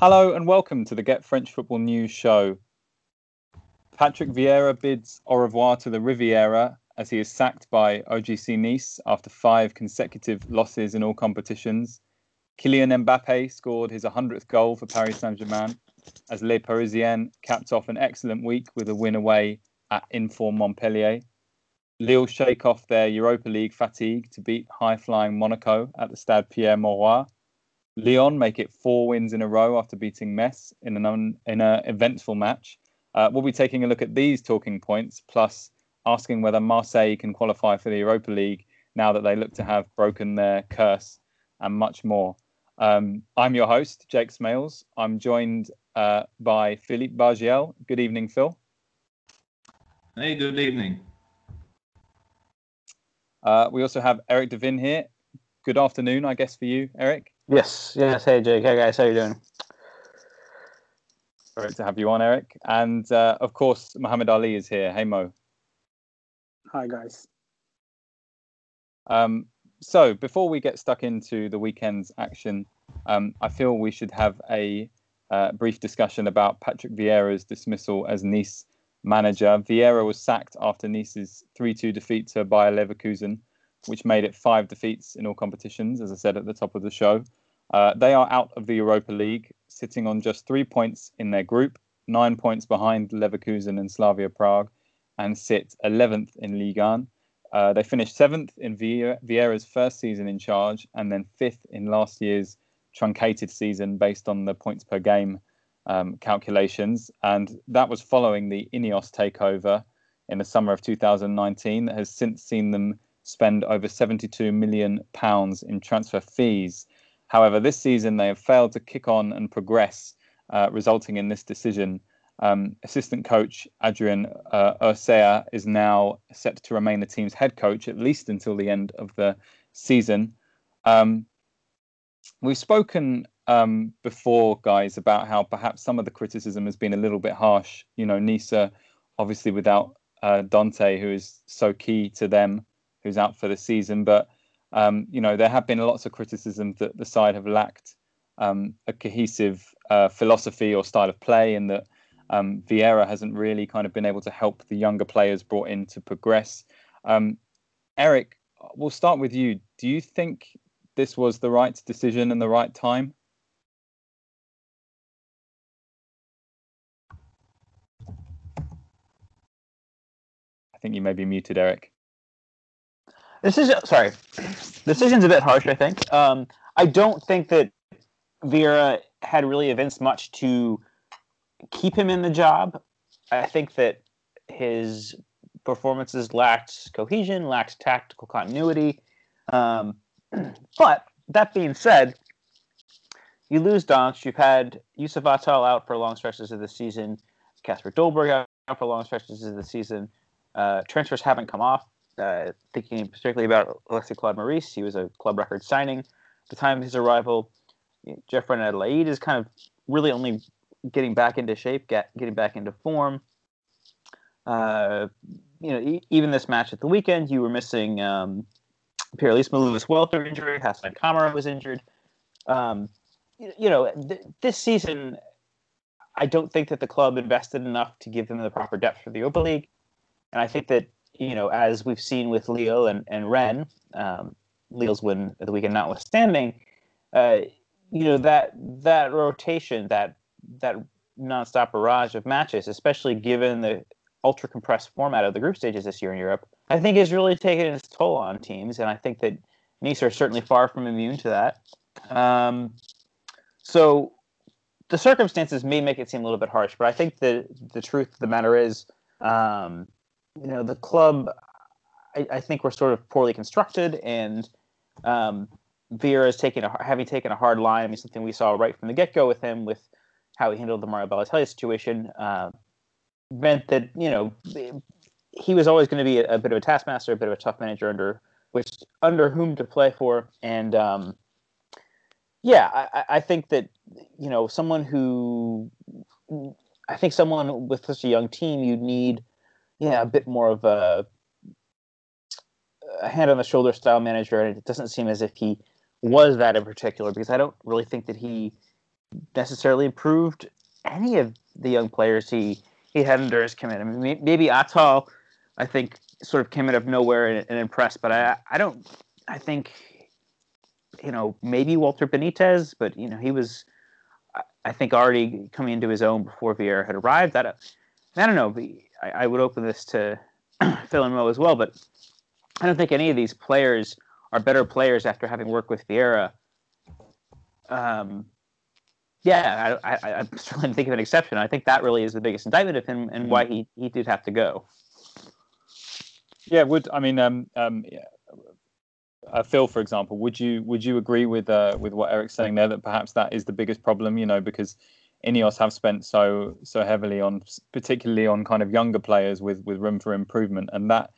Hello and welcome to the Get French Football News show. Patrick Vieira bids au revoir to the Riviera as he is sacked by OGC Nice after 5 consecutive losses in all competitions. Kylian Mbappé scored his 100th goal for Paris Saint-Germain as Les Parisiens capped off an excellent week with a win away at in-form Montpellier. Lille shake off their Europa League fatigue to beat high-flying Monaco at the Stade Pierre-Mauroy. Lyon make it 4 wins in a row after beating Metz in an eventful match. We'll be taking a look at these talking points, plus asking whether Marseille can qualify for the Europa League now that they look to have broken their curse, and much more. I'm your host, Jake Smales. I'm joined by Philippe Bargiel. Good evening, Phil. Hey, good evening. We also have Eric Devin here. Good afternoon, I guess, for you, Eric. Yes. Hey, Jake. Hey, guys. How you doing? Great to have you on, Eric. And, of course, Muhammad Ali is here. Hey, Mo. Hi, guys. So, before we get stuck into the weekend's action, I feel we should have a brief discussion about Patrick Vieira's dismissal as Nice manager. Vieira was sacked after Nice's 3-2 defeat to Bayer Leverkusen, which made it 5 defeats in all competitions, as I said at the top of the show. They are out of the Europa League, sitting on just 3 points in their group, 9 points behind Leverkusen and Slavia Prague, and sit 11th in Ligue 1. They finished 7th in Vieira's first season in charge, and then 5th in last year's truncated season based on the points per game calculations. And that was following the INEOS takeover in the summer of 2019 that has since seen them spend over £72 million in transfer fees. However, this season they have failed to kick on and progress, resulting in this decision. Assistant coach Adrian Ursea is now set to remain the team's head coach, at least until the end of the season. We've spoken before, guys, about how perhaps some of the criticism has been a little bit harsh. You know, Nice, obviously without Dante, who is so key to them, who's out for the season. But, you know, there have been lots of criticism that the side have lacked a cohesive philosophy or style of play, and that Vieira hasn't really kind of been able to help the younger players brought in to progress. Eric, we'll start with you. Do you think this was the right decision and the right time? I think you may be muted, Eric. Decision's a bit harsh, I think. I don't think that Vieira had really evinced much to keep him in the job. I think that his performances lacked cohesion, lacked tactical continuity. But that being said, you lose Donch. You've had Yusuf Atal out for long stretches of the season. Casper Dolberg out for long stretches of the season. Transfers haven't come off. Thinking particularly about Alexis Claude Maurice, he was a club record signing at the time of his arrival. Geoffrey Adelaide is kind of really only getting back into shape, getting back into form. You know, even this match at the weekend, you were missing Pierre-Elisma Lewis-Welter injured, Hassan Kamara was injured. You know, this season, I don't think that the club invested enough to give them the proper depth for the Europa League, and I think that, you know, as we've seen with Lille and Rennes, Lille's win at the weekend notwithstanding, you know, that rotation, that nonstop barrage of matches, especially given the ultra-compressed format of the group stages this year in Europe, I think has really taken its toll on teams, and I think that Nice are certainly far from immune to that. So the circumstances may make it seem a little bit harsh, but I think the truth of the matter is, you know, the club, I think, were sort of poorly constructed, and Vieira is having taken a hard line. I mean, something we saw right from the get-go with him, with how he handled the Mario Balotelli situation, meant that, you know, he was always going to be a bit of a taskmaster, a bit of a tough manager under whom to play for. And yeah, I think that, you know, someone with such a young team, you need, yeah, a bit more of a hand-on-the-shoulder style manager, and it doesn't seem as if he was that in particular, because I don't really think that he necessarily improved any of the young players he had under his command. I mean, maybe Atal, I think, sort of came out of nowhere and impressed, but I think, you know, maybe Walter Benitez, but, you know, he was, I think, already coming into his own before Vieira had arrived. I don't know. I would open this to Phil and Mo as well, but I don't think any of these players are better players after having worked with Vieira. I'm struggling to think of an exception. I think that really is the biggest indictment of him and why he did have to go. Yeah, Phil, for example, would you agree with what Eric's saying there, that perhaps that is the biggest problem? You know, because INEOS have spent so heavily on, particularly on kind of younger players with room for improvement, and that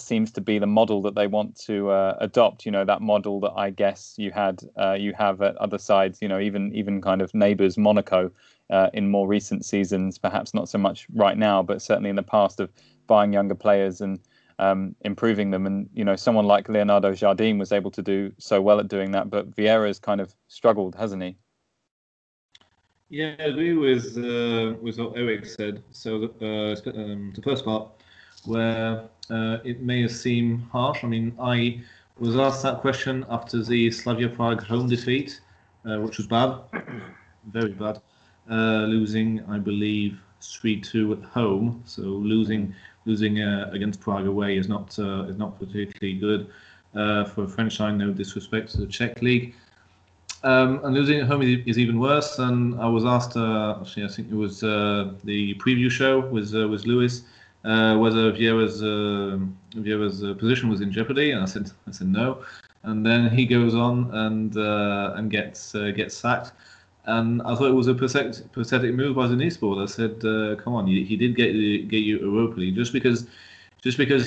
seems to be the model that they want to adopt. You know, that model that I guess you have at other sides. You know, even kind of neighbours Monaco in more recent seasons, perhaps not so much right now, but certainly in the past, of buying younger players and improving them. And, you know, someone like Leonardo Jardim was able to do so well at doing that, but Vieira's kind of struggled, hasn't he? Yeah, I agree with what Eric said. So the first part, where it may have seemed harsh. I mean, I was asked that question after the Slavia Prague home defeat, which was bad, very bad, losing, I believe, 3-2 at home. So losing against Prague away is not particularly good for a French side. No disrespect to the Czech league. And losing at home is even worse. And I was asked, actually, I think it was the preview show with Lewis, whether Vieira's position was in jeopardy, and I said no. And then he goes on and gets sacked. And I thought it was a pathetic move by the Nice board. I said, "Come on, he did get you Europa League just because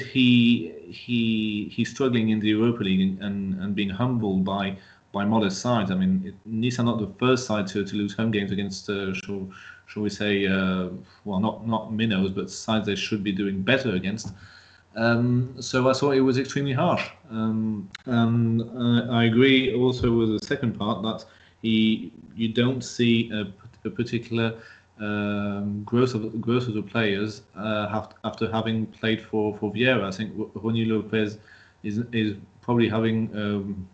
he's struggling in the Europa League and being humbled by modest sides. I mean, Nice are not the first side to lose home games against, shall we say, not minnows, but sides they should be doing better against. So I thought it was extremely harsh. And I agree also with the second part that." You don't see a particular growth of the players after having played for Vieira. I think Rony Lopez is probably having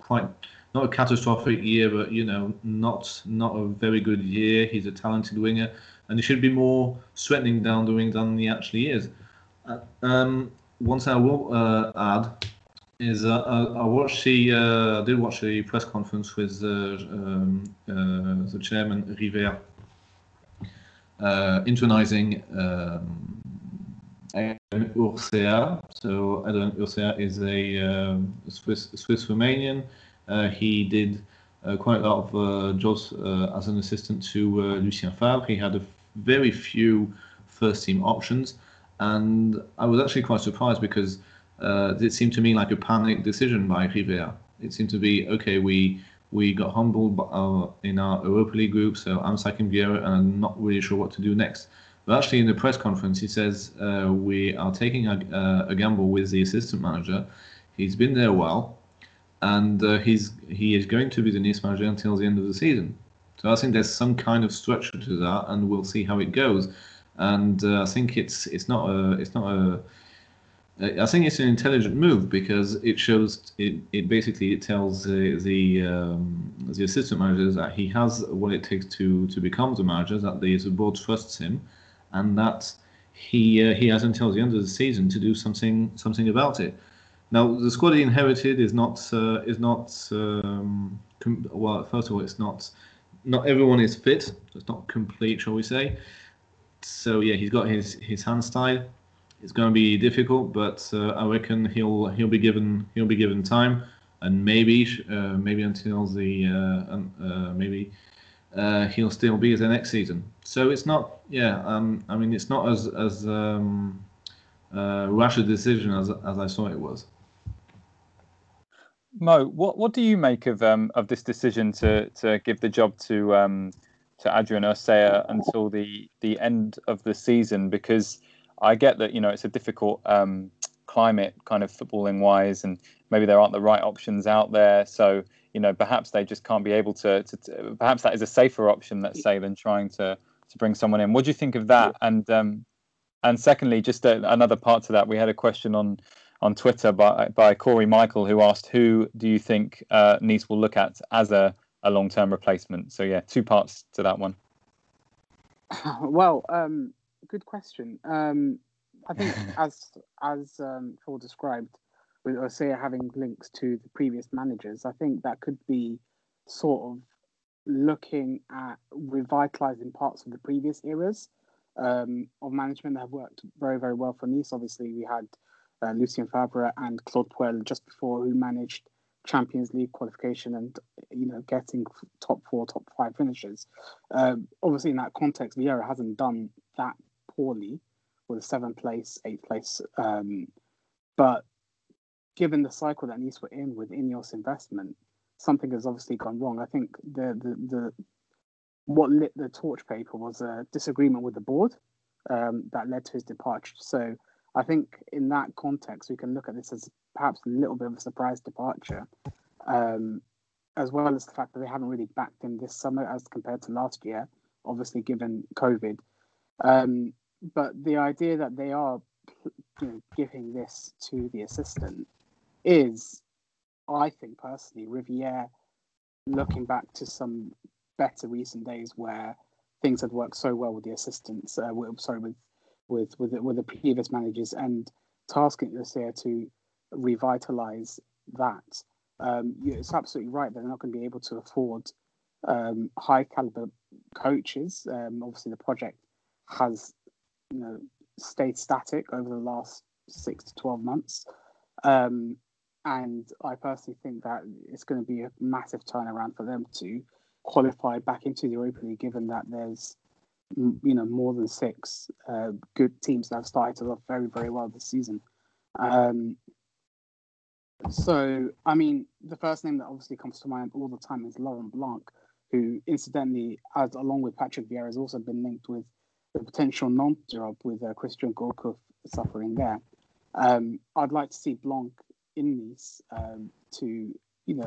quite not a catastrophic year, but, you know, not a very good year. He's a talented winger, and he should be more threatening down the wing than he actually is. One thing I will add. I did watch the press conference with the chairman River intronising Adrian Ursea. So Adrian Ursea is a Swiss Romanian. He did quite a lot of jobs as an assistant to Lucien Favre. He had very few first team options, and I was actually quite surprised because. It seemed to me like a panic decision by Rivera. It seemed to be, okay, we got humbled in our Europa League group, so I'm sacking Vieira and I'm not really sure what to do next. But actually in the press conference he says, we are taking a gamble with the assistant manager. He's been there a while, and he is going to be the Nice manager until the end of the season. So I think there's some kind of structure to that, and we'll see how it goes. And I think it's an intelligent move because it shows it basically tells the assistant manager that he has what it takes to become the manager, that the board trusts him, and that he has until the end of the season to do something about it. Now the squad he inherited is not first of all, it's not everyone is fit. It's not complete, shall we say? So yeah, he's got his hands tied. It's going to be difficult, but I reckon he'll be given time, and maybe he'll still be there next season. So it's not it's not as rash a decision as I thought it was. Mo, what do you make of this decision to give the job to Adrian Ursea until the end of the season? Because I get that, you know, it's a difficult climate kind of footballing wise, and maybe there aren't the right options out there. So, you know, perhaps they just can't be able to perhaps that is a safer option, let's say, than trying to bring someone in. What do you think of that? And secondly, just another part to that, we had a question on Twitter by Corey Michael, who asked, who do you think Nice will look at as a long-term replacement? So, yeah, two parts to that one. Well, good question. I think as Phil described, with Ursea having links to the previous managers, I think that could be sort of looking at revitalising parts of the previous eras of management that have worked very, very well for Nice. Obviously, we had Lucien Favre and Claude Puel just before, who managed Champions League qualification and, you know, getting top four, top five finishes. Obviously, in that context, Vieira hasn't done that poorly with a 7th place, 8th place. But given the cycle that Nice were in with INEOS investment, something has obviously gone wrong. I think what lit the torch paper was a disagreement with the board that led to his departure. So I think in that context, we can look at this as perhaps a little bit of a surprise departure, as well as the fact that they haven't really backed him this summer as compared to last year, obviously given COVID. But the idea that they are giving this to the assistant is, I think personally, Rivière looking back to some better recent days where things had worked so well with the assistants, with the previous managers, and tasking Ursea to revitalise that. It's absolutely right, they're not going to be able to afford high calibre coaches. Obviously, the project has stayed static over the last 6 to 12 months. And I personally think that it's going to be a massive turnaround for them to qualify back into the Europa League, given that there's more than 6 good teams that have started off very, very well this season. So, I mean, the first name that obviously comes to mind all the time is Laurent Blanc, who incidentally, along with Patrick Vieira, has also been linked with the potential Nantes job with Christian Gourcuff suffering there. I'd like to see Blanc in Nice to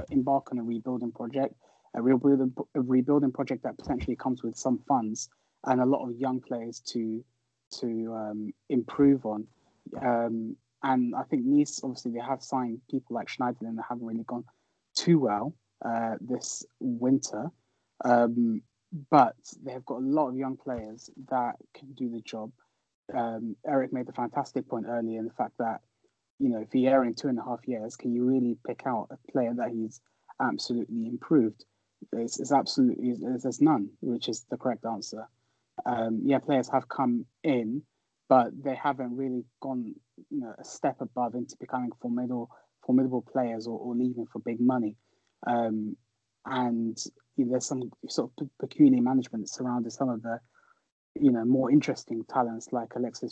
embark on a rebuilding project that potentially comes with some funds and a lot of young players to improve on. And I think Nice, obviously, they have signed people like Schneiderlin that haven't really gone too well this winter. But they've got a lot of young players that can do the job. Eric made a fantastic point earlier in the fact that, Vieira in 2.5 years, can you really pick out a player that he's absolutely improved? There's none, which is the correct answer. Players have come in, but they haven't really gone a step above into becoming formidable players or leaving for big money. There's some sort of peculiar management surrounding some of the, more interesting talents like Alexis,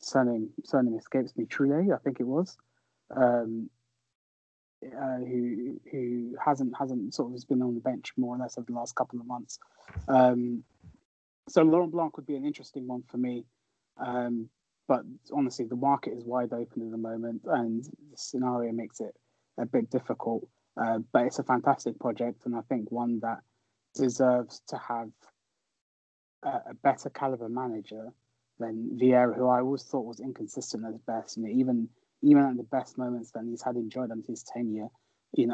surname escapes me, Trulé, I think it was, who hasn't sort of has been on the bench more or less over the last couple of months. So Laurent Blanc would be an interesting one for me, but honestly the market is wide open at the moment, and the scenario makes it a bit difficult. But it's a fantastic project, and I think one that deserves to have a better caliber manager than Vieira, who I always thought was inconsistent at best. Even at the best moments that he's had enjoyed under his tenure,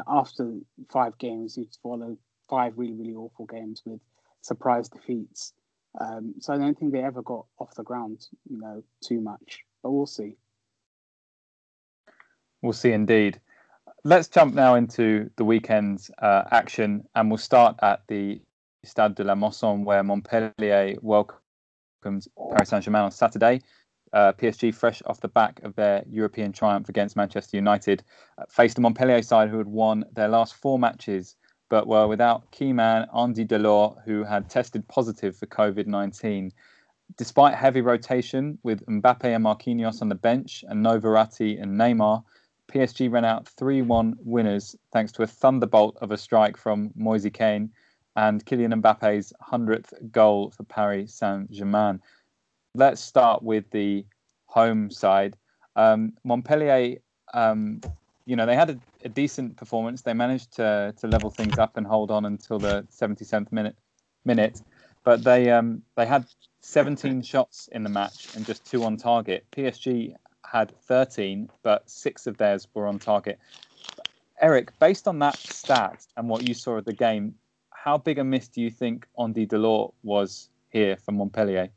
after 5 games, he'd swallow 5 really, really awful games with surprise defeats. So I don't think they ever got off the ground, too much. But we'll see. We'll see indeed. Let's jump now into the weekend's action, and we'll start at the Stade de la Mosson, where Montpellier welcomed Paris Saint-Germain on Saturday. PSG, fresh off the back of their European triumph against Manchester United, faced the Montpellier side who had won their last 4 matches, but were without key man Andy Delort, who had tested positive for COVID-19. Despite heavy rotation with Mbappé and Marquinhos on the bench and no Verratti and Neymar, PSG ran out 3-1 winners thanks to a thunderbolt of a strike from Moise Kean and Kylian Mbappe's 100th goal for Paris Saint-Germain. Let's start with the home side. Montpellier, you know, they had a decent performance. They managed to level things up and hold on until the 77th minute. But they had 17 shots in the match and just 2 on target. PSG had 13, but 6 of theirs were on target. Eric, based on that stat and what you saw of the game, how big a miss do you think Andy Delort was here for Montpellier?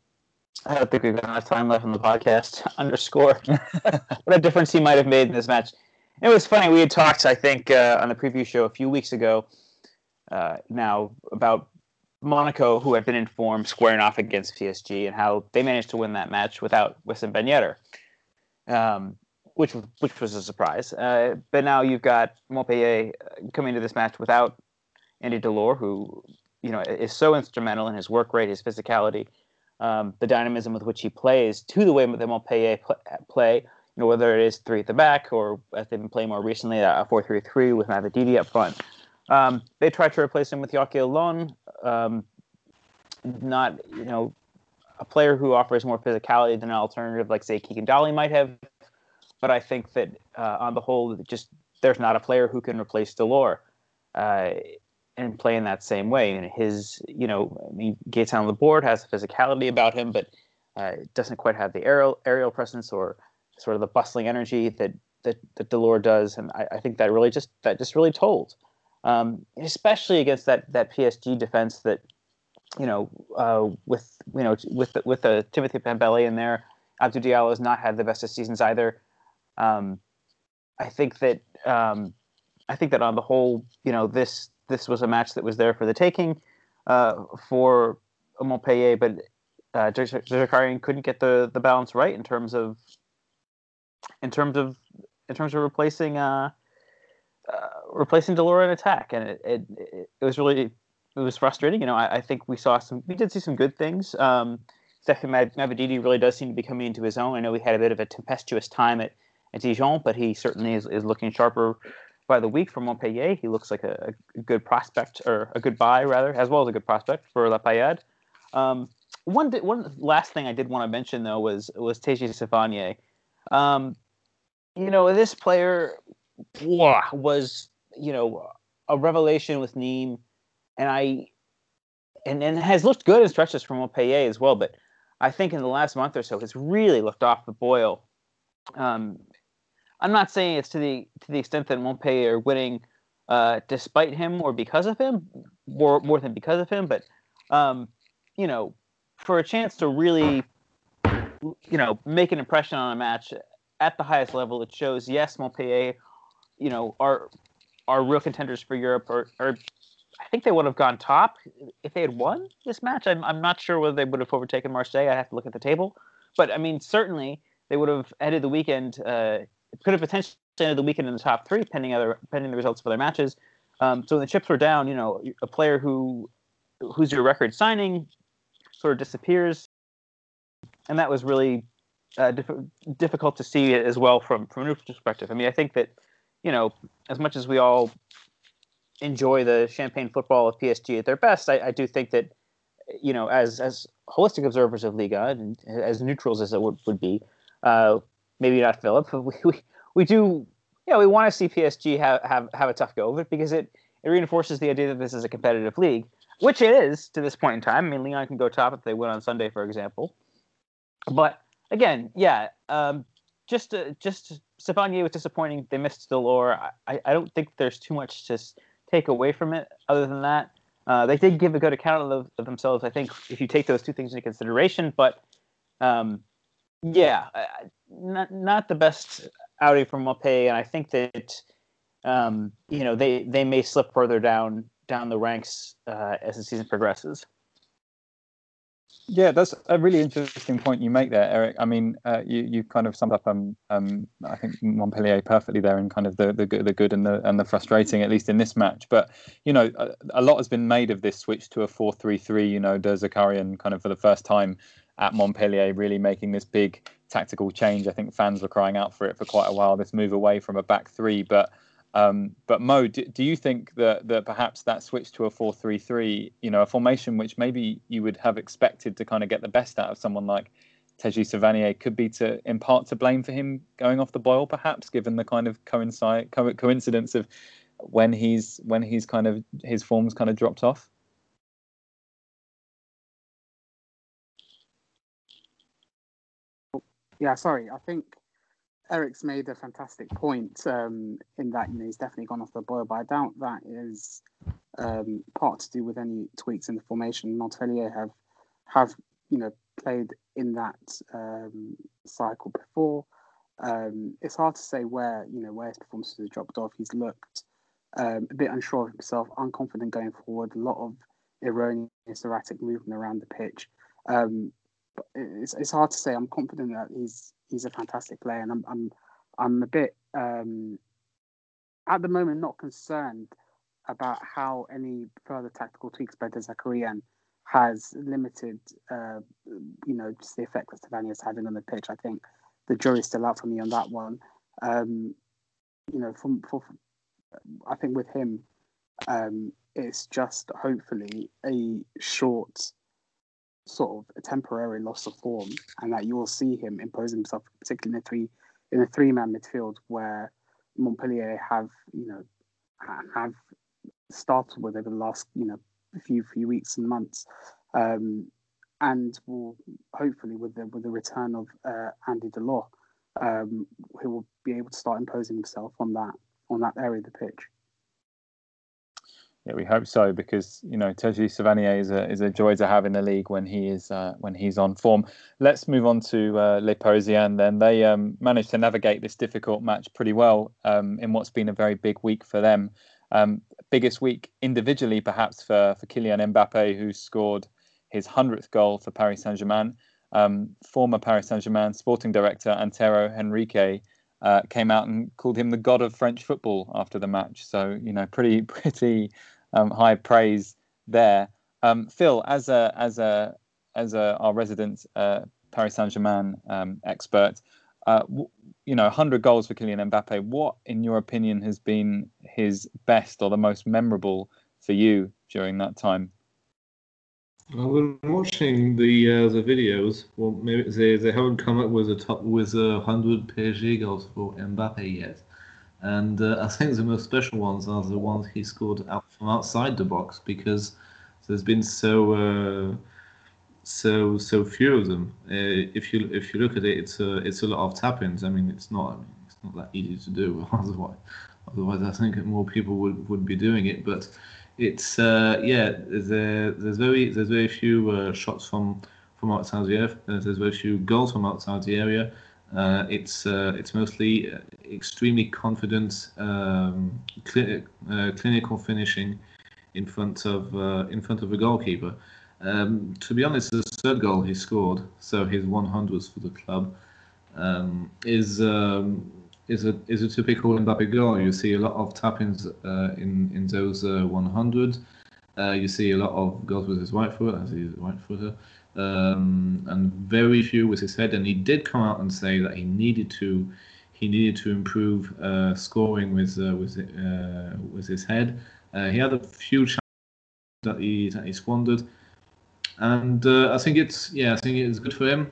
I don't think we've got enough time left on the podcast. Underscore. What a difference he might have made in this match. It was funny. We had talked, I think, on the preview show a few weeks ago now about Monaco, who had been in form, squaring off against PSG, and how they managed to win that match without Wissam Ben Yedder, which was a surprise. But now you've got Montpellier coming to this match without Andy Delort, who, you know, is so instrumental in his work rate, his physicality, the dynamism with which he plays, to the way that Montpellier play, you know, whether it is three at the back or, as they've been playing more recently, a 4-3-3 with Mavadidi up front. They tried to replace him with Joachim Loan, not, you know, a player who offers more physicality than an alternative like, say, Keegan Dolly might have. But I think that on the whole, just there's not a player who can replace Delort and play in that same way. And his, you know, I mean, Gaëtan Laborde has the physicality about him, but doesn't quite have the aerial presence or sort of the bustling energy that Delort does. And I think that really just really told. Especially against that PSG defense that, you know, with Timothy Pembele in there, Abdou Diallo has not had the best of seasons either. I think that on the whole, you know, this was a match that was there for the taking for Montpellier, but Dzerkarian couldn't get the balance right in terms of replacing. Replacing Delort in attack, and it was frustrating. You know, I think we did see some good things. Stefan Mavadidi really does seem to be coming into his own. I know we had a bit of a tempestuous time at Dijon, but he certainly is looking sharper by the week for Montpellier. He looks like a good prospect, or a good buy rather, as well as a good prospect for La Payade. One last thing I did want to mention though was Téji Savanier. You know, this player was, you know, a revelation with Nîmes, and has looked good in stretches for Montpellier as well. But I think in the last month or so, it's really looked off the boil. I'm not saying it's to the extent that Montpellier are winning despite him or because of him, more than because of him. But you know, for a chance to really, you know, make an impression on a match at the highest level, it shows yes, Montpellier, you know, are real contenders for Europe, or I think they would have gone top if they had won this match. I'm not sure whether they would have overtaken Marseille. I have to look at the table. But, I mean, certainly they would have ended the weekend, could have potentially ended the weekend in the top three, pending the results of other matches. So when the chips were down, you know, a player who's your record signing sort of disappears. And that was really difficult to see as well from a neutral perspective. I mean, I think that, you know, as much as we all enjoy the champagne football of PSG at their best, I do think that, you know, as holistic observers of Liga and as neutrals as it would be, maybe not Philip, but we do, you know, we want to see PSG have a tough go of it, because it reinforces the idea that this is a competitive league, which it is to this point in time. I mean, Lyon can go top if they win on Sunday, for example. But again, yeah, just Savanier was disappointing. They missed Delort. I don't think there's too much to take away from it other than that. They did give a good account of themselves, I think, if you take those two things into consideration. But, yeah, not the best outing from Mopé. And I think that, you know, they may slip further down the ranks as the season progresses. Yeah, that's a really interesting point you make there, Eric. I mean, you kind of summed up, I think, Montpellier perfectly there, and kind of the good and the frustrating, at least in this match. But, you know, a lot has been made of this switch to a 4-3-3, you know, Dzerkarian kind of for the first time at Montpellier really making this big tactical change. I think fans were crying out for it for quite a while, this move away from a back three. But Mo, do you think that perhaps that switch to a 4-3-3, you know, a formation which maybe you would have expected to kind of get the best out of someone like Téji Savanier could be in part to blame for him going off the boil, perhaps, given the kind of coincidence of when he's kind of his form's kind of dropped off. Yeah, sorry. I think Eric's made a fantastic point in that, you know, he's definitely gone off the boil, but I doubt that is part to do with any tweaks in the formation. Montpellier have you know, played in that cycle before. It's hard to say where his performances have dropped off. He's looked a bit unsure of himself, unconfident going forward, a lot of erroneous, erratic movement around the pitch. But it's hard to say. I'm confident that he's a fantastic player, and I'm a bit at the moment not concerned about how any further tactical tweaks by De Zakarian has limited just the effect that Savania's having on the pitch. I think the jury's still out for me on that one. I think with him, it's just hopefully a short, sort of a temporary loss of form, and that you will see him impose himself, particularly in a three-man midfield where Montpellier have started with over the last few weeks and months, and will hopefully with the return of Andy Delort, he will be able to start imposing himself on that area of the pitch. Yeah, we hope so, because Téji Savanier is a joy to have in the league when he's on form. Let's move on to Les Parisiens. Then they managed to navigate this difficult match pretty well in what's been a very big week for them. Biggest week individually, perhaps for Kylian Mbappé, who scored his 100th goal for Paris Saint-Germain. Former Paris Saint-Germain sporting director Antero Henrique came out and called him the god of French football after the match. So, pretty high praise there. Phil, as our resident Paris Saint-Germain expert, 100 goals for Kylian Mbappé. What, in your opinion, has been his best or the most memorable for you during that time? I've been watching the videos. Well, maybe they haven't come up with a top with 100 PSG goals for Mbappé yet, and I think the most special ones are the ones he scored out from outside the box, because there's been so few of them. If you look at it, it's a lot of tap-ins. I mean, it's not that easy to do. Otherwise, I think more people would be doing it, but. It's there's very few shots from outside the area. There's very few goals from outside the area. It's mostly extremely confident, clinical finishing in front of a goalkeeper. To be honest, the third goal he scored, so his 100th for the club, is a typical Mbappé goal. You see a lot of tap-ins in those 100. You see a lot of goals with his right foot, as he's a right footer, and very few with his head. And he did come out and say that he needed to improve scoring with his head. He had a few chances that he squandered, and I think it's good for him.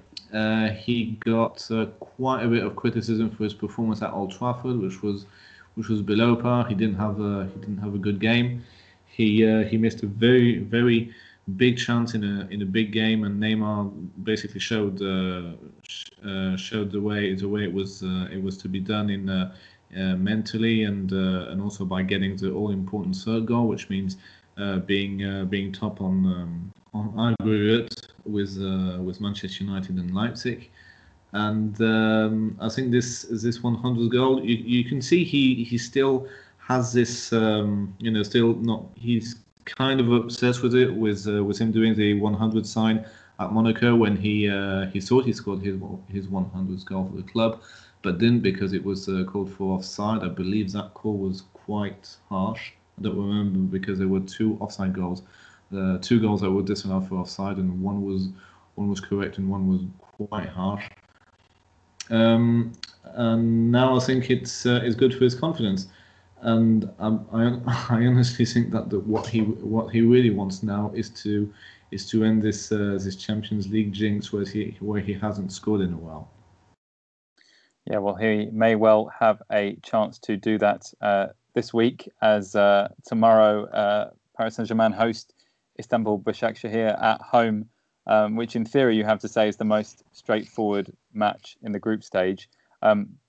He got quite a bit of criticism for his performance at Old Trafford, which was below par. He didn't have a good game. He missed a very, very big chance in a big game, and Neymar basically showed the way it was to be done in mentally and also by getting the all important third goal, which means being top on aggregate with Manchester United and Leipzig, and I think this 100 goal, you can see he still has this still not, he's kind of obsessed with it, with him doing the 100 sign at Monaco when he thought he scored his 100th goal for the club, but didn't, because it was called for offside. I believe that call was quite harsh. I don't remember, because there were two offside goals. Two goals that were disallowed for offside, and one was correct and one was quite harsh. And now I think it's good for his confidence. And I honestly think that what he really wants now is to end this Champions League jinx where he hasn't scored in a while. Yeah, well, he may well have a chance to do that this week, as tomorrow Paris Saint-Germain host Istanbul Başakşehir at home, which in theory you have to say is the most straightforward match in the group stage.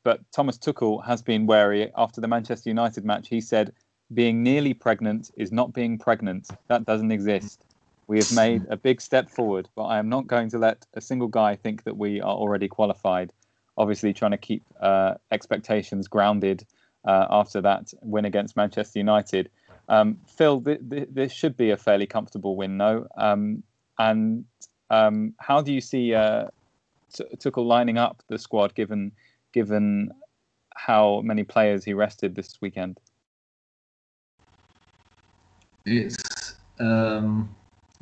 But Thomas Tuchel has been wary after the Manchester United match. He said, "Being nearly pregnant is not being pregnant. That doesn't exist. We have made a big step forward, but I am not going to let a single guy think that we are already qualified." Obviously trying to keep expectations grounded after that win against Manchester United. Phil, this should be a fairly comfortable win, though. And how do you see Tuchel lining up the squad, given how many players he rested this weekend? It's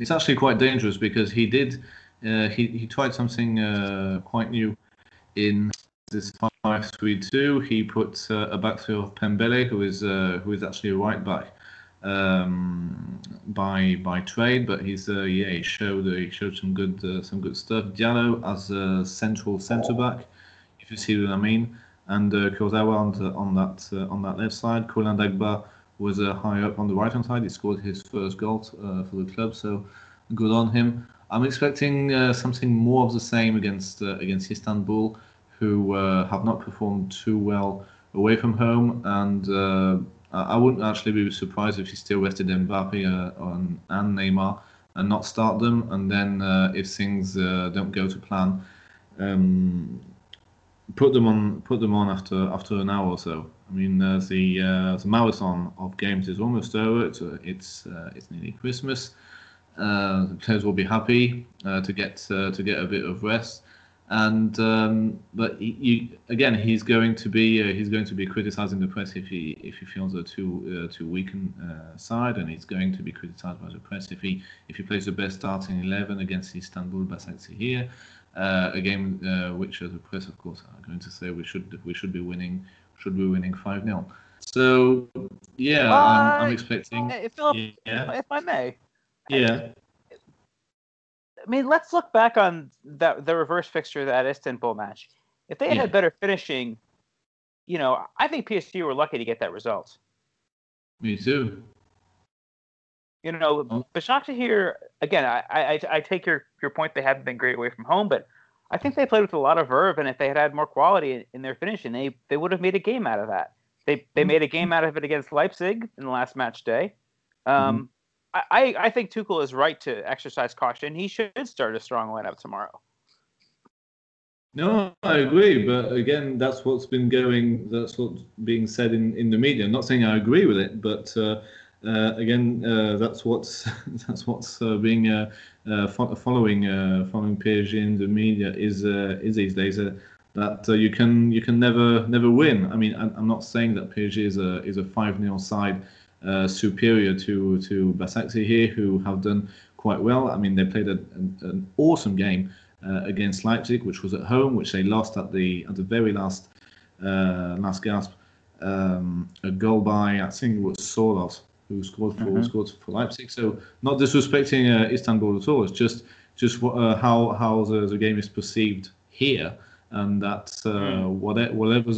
actually quite dangerous, because he did he tried something quite new. In this 5-3-2, he puts a back three of Pembele, who is actually a right back by trade, but he showed some good stuff. Diallo as a central centre back, if you see what I mean, and Kurzawa on that left side. Colin Dagba was high up on the right hand side. He scored his first goal for the club, so good on him. I'm expecting something more of the same against Istanbul, who have not performed too well away from home, and I wouldn't actually be surprised if he still rested Mbappé and Neymar and not start them, and then if things don't go to plan, put them on after an hour or so. I mean, the marathon of games is almost over. It's nearly Christmas. The players will be happy to get a bit of rest, and but he's going to be criticizing the press if he feels a too weakened side, and he's going to be criticized by the press if he plays the best starting 11 against Istanbul Başakşehir, a game which the press, of course, are going to say we should be winning 5-0. So yeah, I'm expecting. Philip, yeah. If I may. Yeah. I mean, let's look back on the reverse fixture, that Istanbul match. If they had better finishing, I think PSG were lucky to get that result. Me too. Başakşehir, again, I take your point, they haven't been great away from home, but I think they played with a lot of verve, and if they had had more quality in their finishing, they would have made a game out of that. They made a game out of it against Leipzig in the last match day. I think Tuchel is right to exercise caution. He should start a strong lineup tomorrow. No, I agree, but again, that's what's being said in the media. I'm not saying I agree with it, but again, that's what's being following PSG in the media is these days. That you can never win. I mean, I'm not saying that PSG is a 5-0 side. Superior to Başakşehir here, who have done quite well. I mean, they played an awesome game against Leipzig, which was at home, which they lost at the very last gasp. A goal by, I think it was Solos, who scored for Leipzig. So not disrespecting Istanbul at all. It's just how the game is perceived here, and that whatever's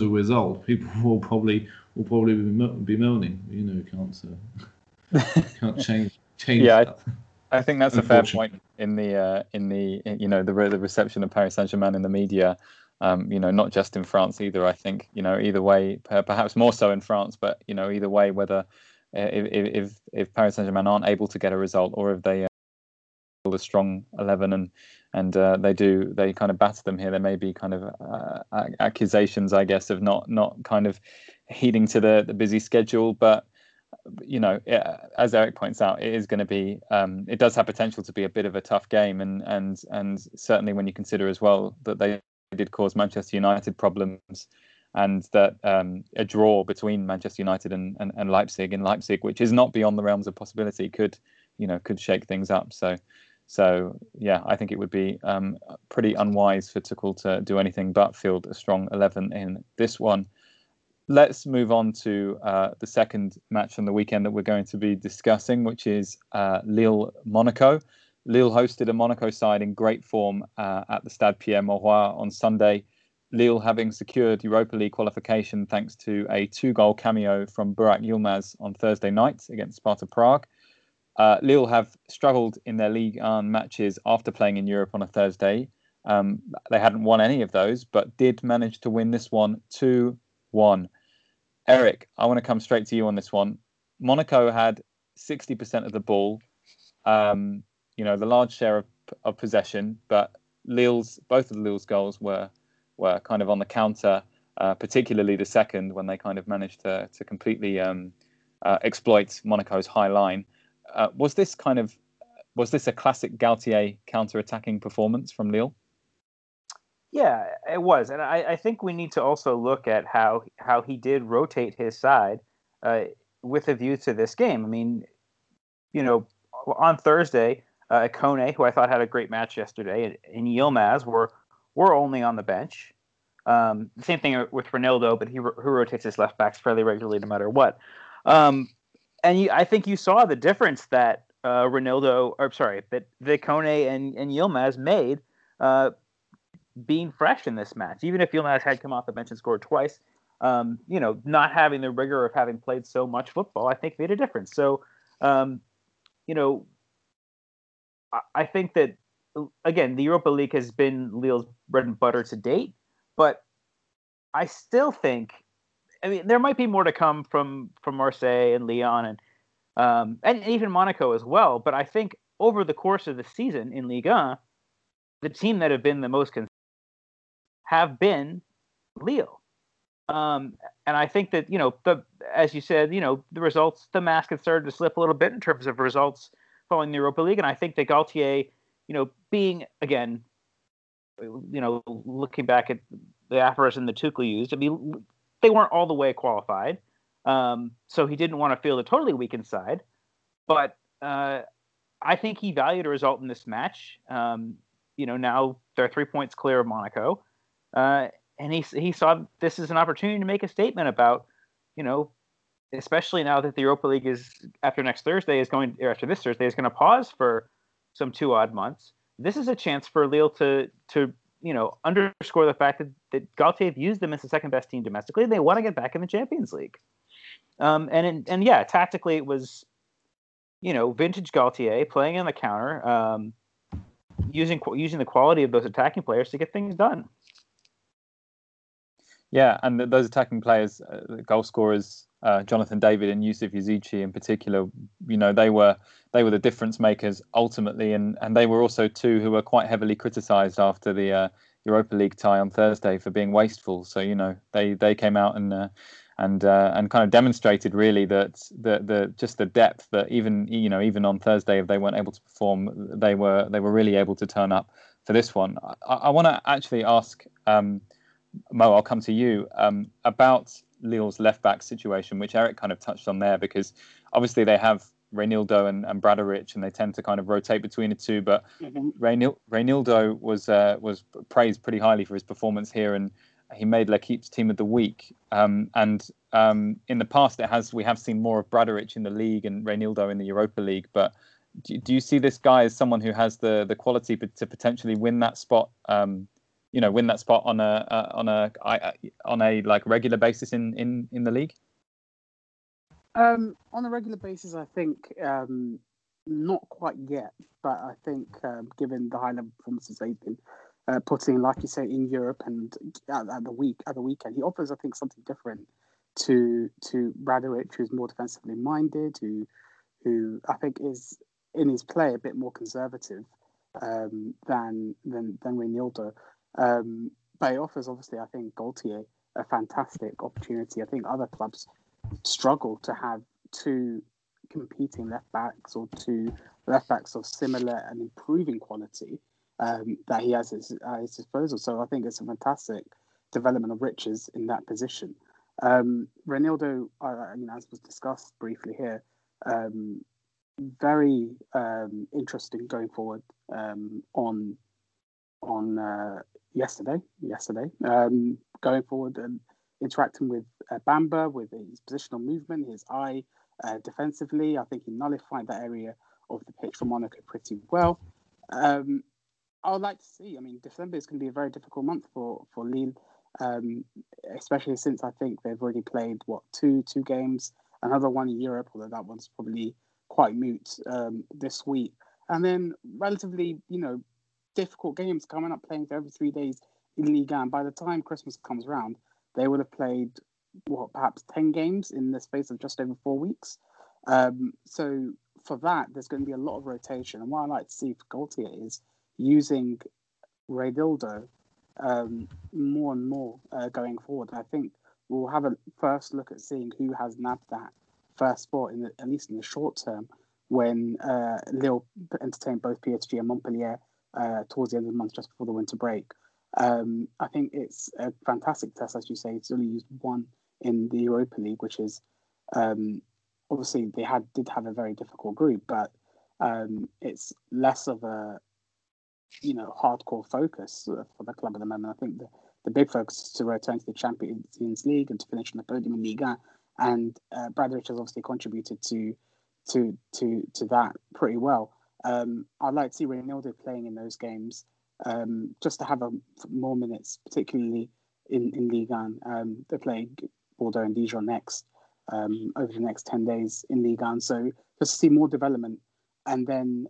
the result, people will probably be bemoaning. You can't change. Yeah, that. I think that's a fair point in the reception of Paris Saint-Germain in the media. Not just in France either. I think either way, perhaps more so in France, but either way, whether if Paris Saint-Germain aren't able to get a result, or if they build a strong 11 and they kind of batter them here, there may be kind of accusations, I guess, of not kind of heeding to the busy schedule. But as Eric points out, it is going to be it does have potential to be a bit of a tough game, and certainly when you consider as well that they did cause Manchester United problems, and that a draw between Manchester United and Leipzig in Leipzig, which is not beyond the realms of possibility, could shake things up. So yeah, I think it would be pretty unwise for Tuchel to do anything but field a strong 11 in this one. Let's move on to the second match on the weekend that we're going to be discussing, which is Lille-Monaco. Lille hosted a Monaco side in great form at the Stade Pierre-Mauroy on Sunday. Lille having secured Europa League qualification thanks to a 2-goal cameo from Burak Yilmaz on Thursday night against Slavia Prague. Lille have struggled in their Ligue 1 matches after playing in Europe on a Thursday. They hadn't won any of those, but did manage to win this one 2-1. Eric, I want to come straight to you on this one. Monaco had 60% of the ball, the large share of possession, but both of Lille's goals were kind of on the counter, particularly the second, when they kind of managed to completely exploit Monaco's high line. Was this a classic Gautier counter-attacking performance from Lille? Yeah, it was. And I think we need to also look at how he did rotate his side with a view to this game. I mean, on Thursday, Kone, who I thought had a great match yesterday, and Yilmaz were only on the bench. Same thing with Reynaldo, but who rotates his left backs fairly regularly no matter what. I think you saw the difference that Kone and Yilmaz made being fresh in this match. Even if Yilmaz had come off the bench and scored twice, not having the rigor of having played so much football, I think made a difference. So, I think that, again, the Europa League has been Lille's bread and butter to date, but I still think, there might be more to come from Marseille and Lyon and even Monaco as well. But I think over the course of the season in Ligue 1, the team that have been the most consistent have been Lille. And I think that, as you said, the results, the mask had started to slip a little bit in terms of results following the Europa League. And I think that Gautier, being, again, looking back at the aphorism that Tuchel used, they weren't all the way qualified. So he didn't want to field a totally weakened side. But I think he valued a result in this match. Now they're 3 points clear of Monaco. And he saw this as an opportunity to make a statement about, especially now that the Europa League after this Thursday is going to pause for some 2 odd months. This is a chance for Lille to underscore the fact that Gautier views them as the second best team domestically. And they want to get back in the Champions League. Tactically it was, vintage Gautier playing on the counter, using the quality of those attacking players to get things done. Yeah, and those attacking players, the goal scorers, Jonathan David and Yusuf Yazici in particular, they were the difference makers ultimately, and they were also two who were quite heavily criticised after the Europa League tie on Thursday for being wasteful. So they came out and kind of demonstrated really that the depth that even on Thursday, if they weren't able to perform, they were really able to turn up for this one. I want to actually ask Mo, I'll come to you about Lille's left back situation, which Eric kind of touched on there, because obviously they have Reynaldo and Braderich, and they tend to kind of rotate between the two. But Reynaldo was praised pretty highly for his performance here, and he made L'Equipe's team of the week. In the past, we have seen more of Braderich in the league and Reynaldo in the Europa League. But do you see this guy as someone who has the quality to potentially win that spot? Win that spot on a regular basis in the league. On a regular basis, I think not quite yet. But I think given the high level performances they've been putting, like you say, in Europe and at the weekend, he offers, I think, something different to Braderich, who's more defensively minded, who I think is in his play a bit more conservative than Reynaldo. But he offers, obviously, I think, Gaultier a fantastic opportunity. I think other clubs struggle to have two competing left backs or two left backs of similar and improving quality. That he has at his disposal. So I think it's a fantastic development of riches in that position. Reynaldo, as was discussed briefly here, very interesting going forward on yesterday. Going forward and interacting with Bamba, with his positional movement, his eye defensively. I think he nullified that area of the pitch for Monaco pretty well. I would like to see, I mean, December is going to be a very difficult month for Lille, especially since I think they've already played, two games, another one in Europe, although that one's probably quite moot this week. And then relatively, difficult games coming up, playing for every 3 days in Ligue 1. By the time Christmas comes around, they would have played, perhaps 10 games in the space of just over 4 weeks. So for that, there's going to be a lot of rotation. And what I like to see for Gautier is using Reynaldo more and more going forward. I think we'll have a first look at seeing who has nabbed that first spot, at least in the short term, when Lille entertained both PSG and Montpellier towards the end of the month, just before the winter break. I think it's a fantastic test, as you say. It's only used one in the Europa League, which is obviously they did have a very difficult group, but it's less of a hardcore focus for the club at the moment. I think the big focus is to return to the Champions League and to finish on the podium in Ligue 1. And Bradrich has obviously contributed to that pretty well. I'd like to see Reynaldo playing in those games, just to have more minutes, particularly in Ligue 1. They're playing Bordeaux and Dijon next, over the next 10 days in Ligue 1. So just to see more development. And then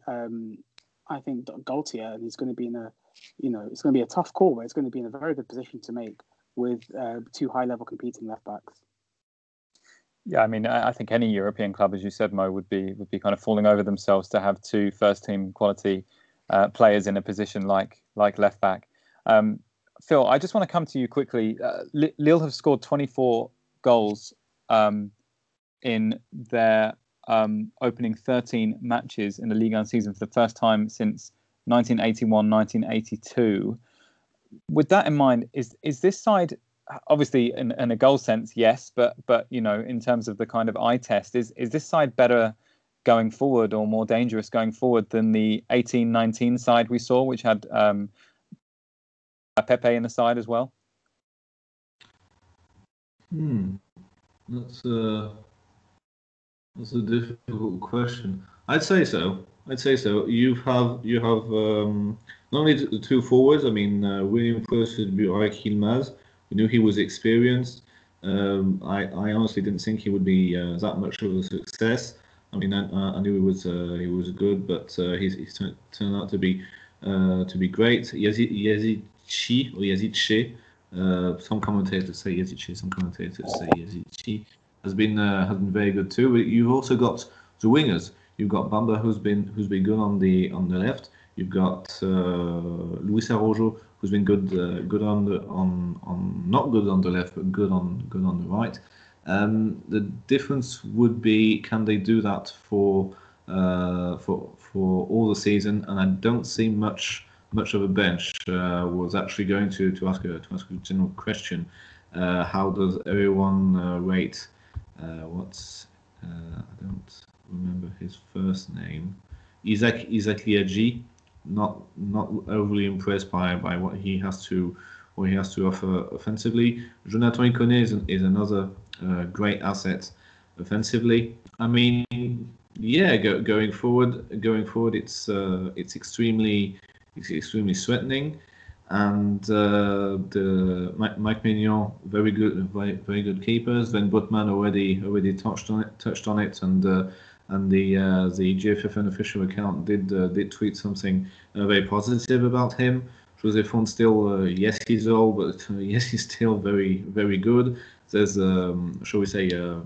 I think Gaultier, and he's going to be it's going to be a tough call, but it's going to be in a very good position to make with two high-level competing left-backs. Yeah, I mean, I think any European club, as you said, Mo, would be kind of falling over themselves to have two first-team quality players in a position like left-back. Phil, I just want to come to you quickly. Lille have scored 24 goals in their opening 13 matches in the Ligue 1 season for the first time since 1981-1982. With that in mind, is this side... Obviously, in a goal sense, yes, but in terms of the kind of eye test, is this side better going forward or more dangerous going forward than the 18-19 side we saw, which had Pepe in the side as well? That's a difficult question. I'd say so. You have not only the two forwards. I mean, William first would be Burak Yilmaz. We knew he was experienced. I honestly didn't think he would be that much of a success. I mean, I knew he was good, but he's turned out to be great. Yazici or Yazici, some commentators say Yazici, some commentators say Yazici, has been very good too. But you've also got the wingers. You've got Bamba, who's been good on the left. You've got Luis Araujo, who's been good on not good on the left, but good on the right. The difference would be, can they do that for all the season? And I don't see much of a bench. Was actually going to ask a general question. How does everyone rate? I don't remember his first name. Isaac Liagi. Not overly impressed by what he has to offer offensively. Jonathan Iconé is another great asset offensively. I mean, yeah, going forward, it's extremely threatening, and the Mike Mignon, very good keepers. Then Botman already touched on it, and the GFFN official account did tweet something very positive about him. José Font still, yes, he's old, but yes, he's still very, very good. There's, shall we say, a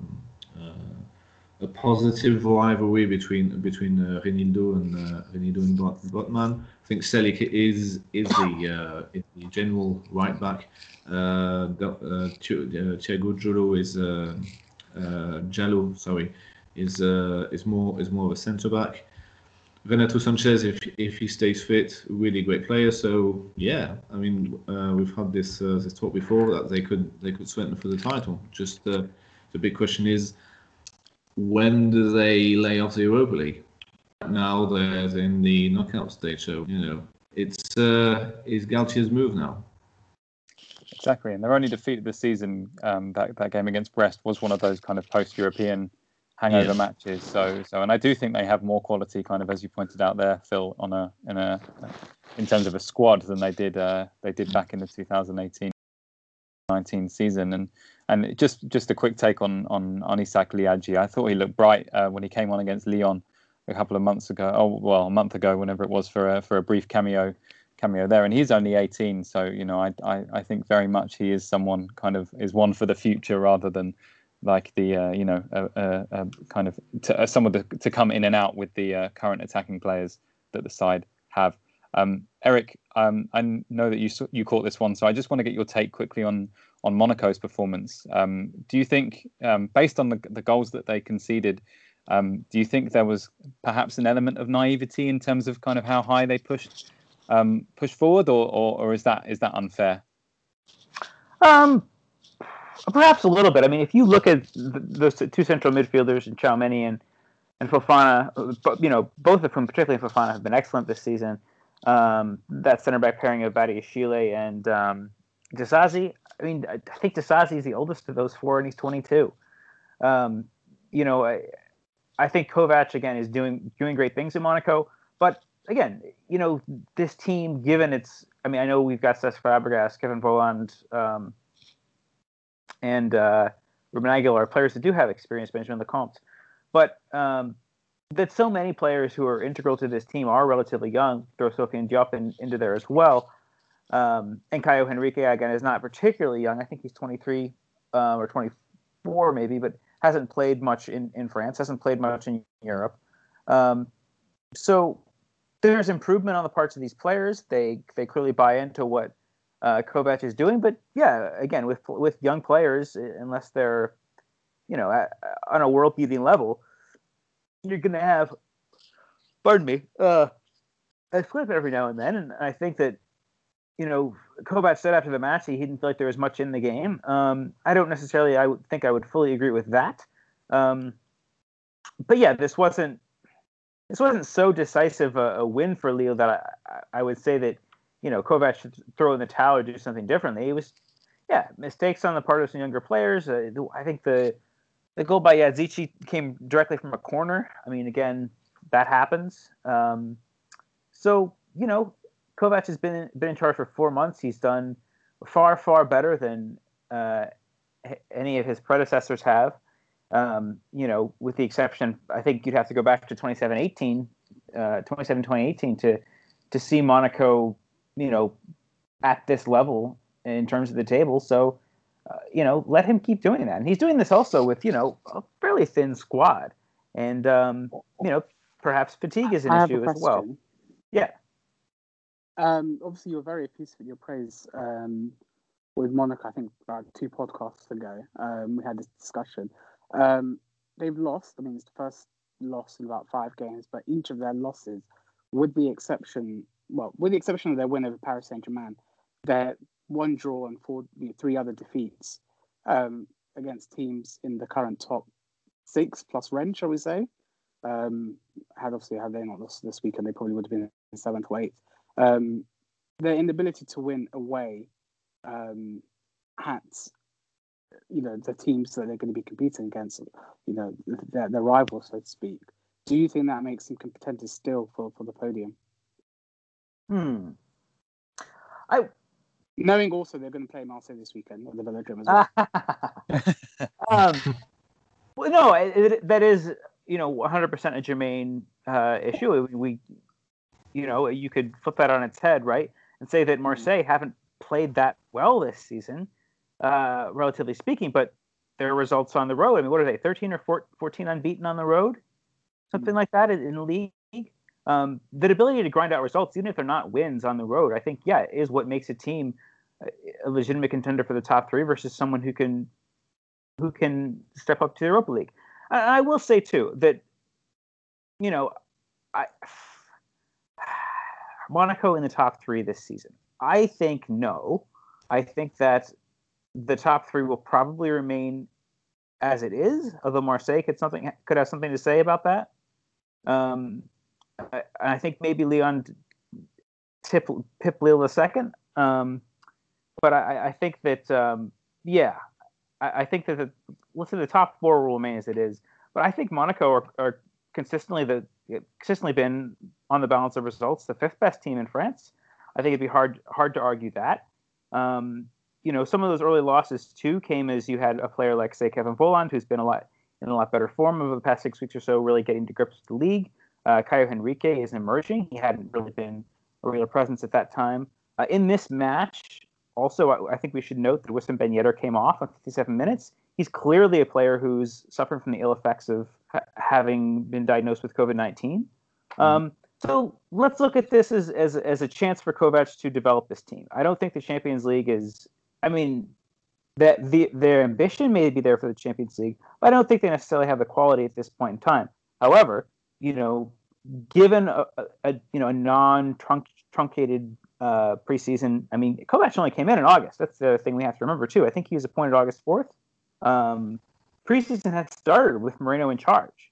positive rivalry between Reynaldo and Botman. I think Selic is the general right back. Thiago Jolo is more of a centre back. Renato Sanchez, if he stays fit, really great player. So yeah, I mean, we've had this talk before that they could threaten for the title. Just the big question is, when do they lay off the Europa League? Now they're in the knockout stage, so it's Gaultier's move now. Başakşehir, and their only defeat of the season, that game against Brest, was one of those kind of post-European hangover matches. So, and I do think they have more quality, kind of as you pointed out there, Phil, in terms of a squad than they did back in the 2018-19 season. And just a quick take on Isak Liadji. I thought he looked bright when he came on against Lyon a month ago, whenever it was, for a brief cameo there, and he's only 18, so I think very much he is someone kind of is one for the future, rather than like the kind of someone to come in and out with the current attacking players that the side have. Eric, I know that you caught this one, so I just want to get your take quickly on Monaco's performance. Do you think, based on the goals that they conceded, do you think there was perhaps an element of naivety in terms of kind of how high they pushed forward, or is that unfair? Perhaps a little bit. I mean, if you look at those two central midfielders, and Tchouaméni and Fofana, both of whom, particularly Fofana, have been excellent this season. That center back pairing of Badiashile and Disasi. I mean, I think Disasi is the oldest of those four, and he's 22. I think Kovac, again, is doing great things in Monaco. But again, this team, given its... I mean, I know we've got Cesc Fabregas, Kevin Volland, and Ruben Aguilar, players that do have experience, Benjamin Leconte. But that so many players who are integral to this team are relatively young. Throw Sofiane Diop into there as well. And Caio Henrique, again, is not particularly young. I think he's 23 or 24 maybe, but... hasn't played much in France, hasn't played much in Europe. So there's improvement on the parts of these players. They clearly buy into what Kovac is doing. But, yeah, again, with young players, unless they're, on a world-beating level, you're going to have, a flip every now and then. And I think that, Kovac said after the match he didn't feel like there was much in the game. I don't necessarily think I would fully agree with that. But yeah, this wasn't so decisive a win for Lille that I would say that, Kovac should throw in the towel or do something differently. It was, mistakes on the part of some younger players. I think the goal by Yazici came directly from a corner. I mean, again, that happens. Kovac has been in charge for 4 months. He's done far, far better than any of his predecessors have. With the exception, I think you'd have to go back to 2018 to see Monaco, at this level in terms of the table. So, let him keep doing that. And he's doing this also with, a fairly thin squad. And, perhaps fatigue is an issue as well. Yeah. Obviously, you were very effusive with your praise with Monaco. I think about 2 podcasts ago, we had this discussion. They've lost. I mean, it's the first loss in about 5 games, but each of their losses, with the exception of their win over Paris Saint-Germain, their 1 draw and 3 other defeats against teams in the current top 6 plus Rennes, shall we say? Had they not lost this weekend, they probably would have been in 7th or 8th. Their inability to win away at the teams that they're going to be competing against, their rivals, so to speak. Do you think that makes them contenders still for the podium? Knowing also they're going to play Marseille this weekend at the Velodrome as well. No, that is 100% a germane issue. You could flip that on its head, right, and say that Marseille haven't played that well this season, relatively speaking, but their results on the road, I mean, what are they, 13 or 14 unbeaten on the road? Something like that in the league? The ability to grind out results, even if they're not wins on the road, I think, is what makes a team a legitimate contender for the top 3 versus someone who can step up to the Europa League. I will say, too, that, Monaco in the top 3 this season. I think no. I think that the top 3 will probably remain as it is, although Marseille could have something to say about that. I think maybe Lyon pip Lille II. But I think that, I think that the top four will remain as it is. But I think Monaco are consistently been, on the balance of results, the fifth best team in France. I think it'd be hard to argue that. Some of those early losses too came as you had a player like, say, Kevin Volland, who's been in a lot better form over the past 6 weeks or so, really getting to grips with the league. Caio Henrique is emerging. He hadn't really been a real presence at that time. In this match, also, I think we should note that Wissam Ben Yedder came off on 57 minutes. He's clearly a player who's suffering from the ill effects of having been diagnosed with COVID-19. So let's look at this as a chance for Kovac to develop this team. I don't think the Champions League is... I mean, that their ambition may be there for the Champions League, but I don't think they necessarily have the quality at this point in time. However, given a non-truncated preseason, I mean, Kovac only came in August. That's the other thing we have to remember, too. I think he was appointed August 4th. Preseason has started with Mourinho in charge.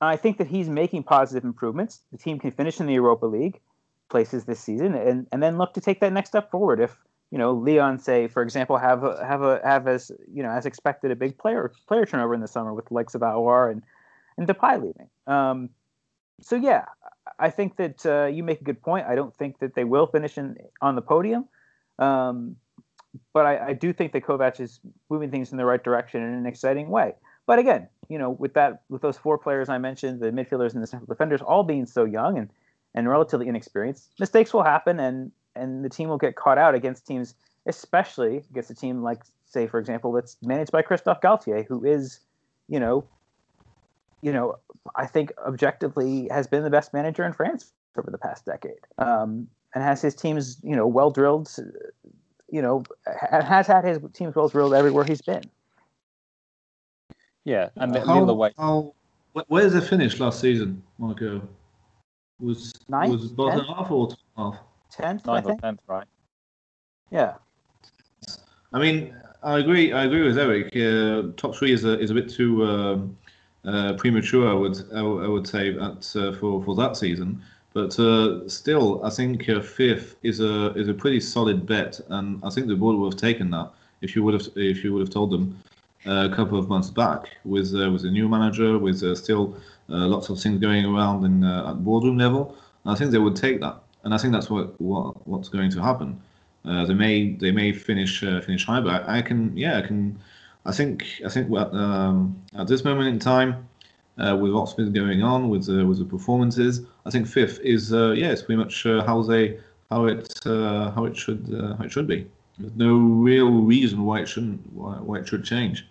I think that he's making positive improvements. The team can finish in the Europa League places this season and then look to take that next step forward. If, Lyon, say, for example, have as, as expected, a big player turnover in the summer with the likes of Aouar and Depay leaving. I think that you make a good point. I don't think that they will finish on the podium. But I do think that Kovac is moving things in the right direction in an exciting way. But again, with those four players I mentioned, the midfielders and the central defenders all being so young and relatively inexperienced, mistakes will happen and the team will get caught out against teams, especially against a team like, say, for example, that's managed by Christophe Galtier, who is, I think objectively has been the best manager in France over the past decade, and has his teams, well drilled, has had his teams well drilled everywhere he's been. Yeah, and the way. Where did they finish last season, Monaco? Was bottom half or top half? 10th, I think. 10th, right? Yeah. I mean, I agree with Eric. Top three is a bit too premature, I would say, for that season. But still, I think fifth is a pretty solid bet, and I think the board would have taken that if you would have told them a couple of months back, with a new manager, with still lots of things going around at boardroom level. And I think they would take that, and I think that's what's going to happen. They may finish high, but I think at this moment in time, with what's been going on with the performances, I think fifth is it's pretty much how it should be. There's no real reason why it should change.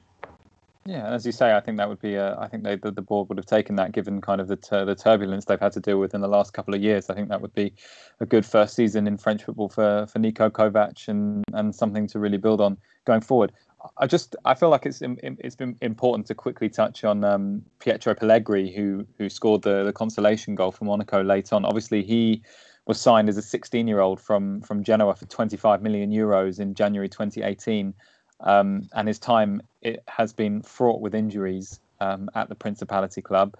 Yeah, as you say, I think that would be. I think the board would have taken that, given kind of the turbulence they've had to deal with in the last couple of years. I think that would be a good first season in French football for Niko Kovac and something to really build on going forward. I feel like it's been important to quickly touch on Pietro Pellegrini, who scored the consolation goal for Monaco late on. Obviously, he was signed as a 16-year-old from Genoa for 25 million euros in January 2018. And his time, it has been fraught with injuries at the Principality Club.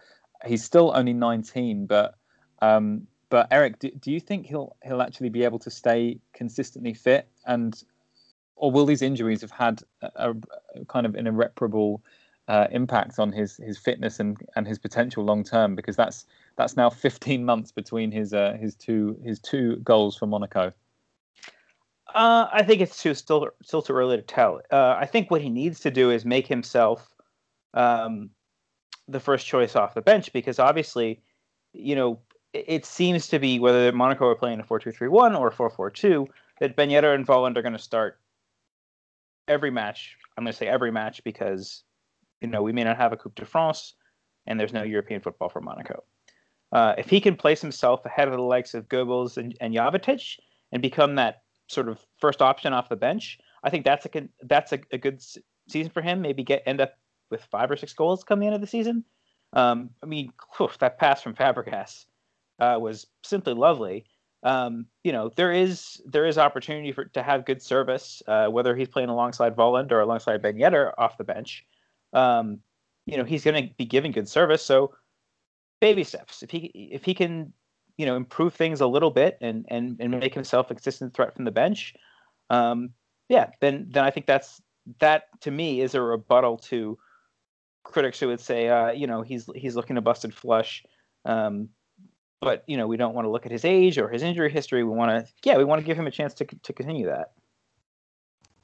He's still only 19, but Eric, do you think he'll actually be able to stay consistently fit, or will these injuries have had a kind of an irreparable impact on his fitness and his potential long term? Because that's now 15 months between his two goals for Monaco. I think it's still too early to tell. I think what he needs to do is make himself the first choice off the bench, because obviously, it seems to be, whether Monaco are playing a 4-2-3-1 or 4-4-2, that Ben Yedder and Volland are going to start every match. I'm going to say every match because, we may not have a Coupe de France and there's no European football for Monaco. If he can place himself ahead of the likes of Goebbels and Jovetic and become that sort of first option off the bench, I think that's a good season for him. Maybe end up with 5 or 6 goals come the end of the season. That pass from Fabregas was simply lovely. There is opportunity to have good service, whether he's playing alongside Volland or alongside Ben Yedder off the bench. He's going to be giving good service. So baby steps. If he can improve things a little bit and make himself a consistent threat from the bench, Then I think that to me is a rebuttal to critics who would say, he's looking a busted flush. But, we don't want to look at his age or his injury history. We want to give him a chance to continue that.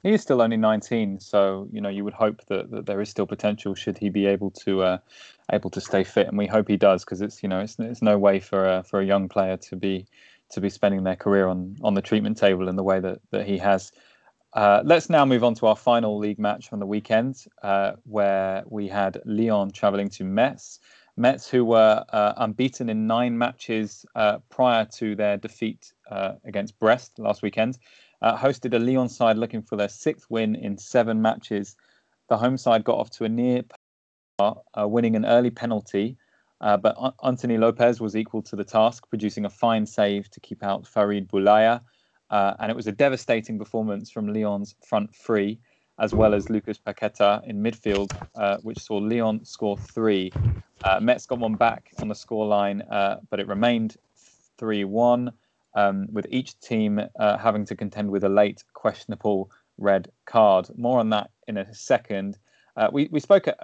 He is still only 19, so you would hope that there is still potential should he be able to stay fit, and we hope he does, because it's it's no way for a young player to be spending their career on the treatment table in the way that he has. Let's now move on to our final league match from the weekend, where we had Lyon travelling to Metz. Metz, who were unbeaten in 9 matches prior to their defeat against Brest last weekend, hosted a Lyon side looking for their 6th win in 7 matches. The home side got off to a near start, winning an early penalty, but Anthony Lopez was equal to the task, producing a fine save to keep out Farid Boulaya. And it was a devastating performance from Lyon's front three, as well as Lucas Paqueta in midfield, which saw Lyon score 3. Metz got one back on the scoreline, but it remained 3-1, with each team having to contend with a late questionable red card. More on that in a second. We spoke at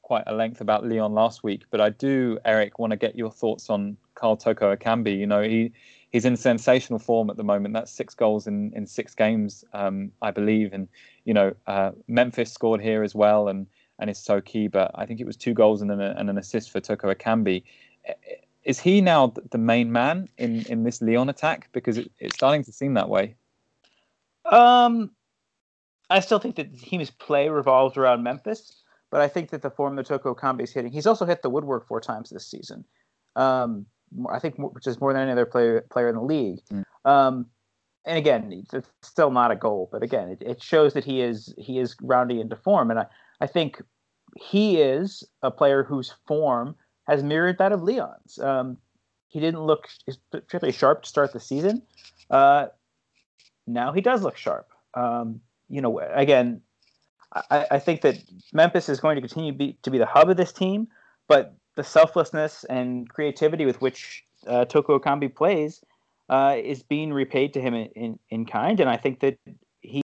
quite a length about Lyon last week, but I do, Eric, want to get your thoughts on Karl Toko Ekambi. He's in sensational form at the moment. That's 6 goals in 6 games, I believe. And, Memphis scored here as well and is so key. But I think it was 2 goals and an assist for Toko Ekambi. Is he now the main man in this Lyon attack? Because it's starting to seem that way. I still think that the team's play revolves around Memphis. But I think that the form that Toko Ekambi is hitting, he's also hit the woodwork 4 times this season. I think, which is more than any other player in the league. And again, it's still not a goal, but again, it shows that he is rounding into form. And I think he is a player whose form has mirrored that of Leon's. He didn't look particularly sharp to start the season. Now he does look sharp. Again, I think that Memphis is going to continue to be the hub of this team, but the selflessness and creativity with which Toko Ekambi plays is being repaid to him in kind, and I think that it's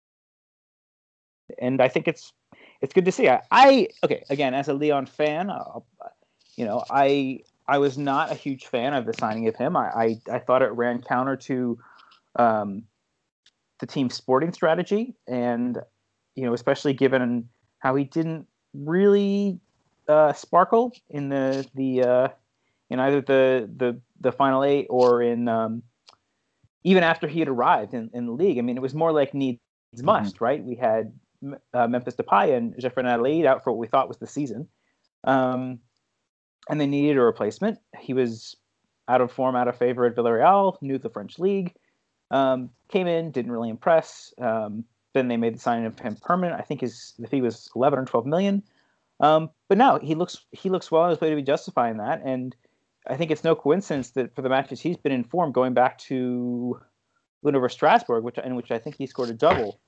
good to see. Again, as a Lyon fan, I was not a huge fan of the signing of him. I thought it ran counter to the team's sporting strategy, and especially given how he didn't really sparkle in the in either the final 8 or in even after he had arrived in the league. I mean, it was more like needs must, right? We had Memphis Depay and Jeffrey Natalie out for what we thought was the season, and they needed a replacement. He was out of form, out of favor at Villarreal, knew the French league, came in, didn't really impress. Then they made the signing of him permanent. I think the fee was 11 or 12 million. But now he looks well on his way to be justifying that, and I think it's no coincidence that for the matches he's been in form, going back to Lenovo Strasbourg, in which I think he scored a double,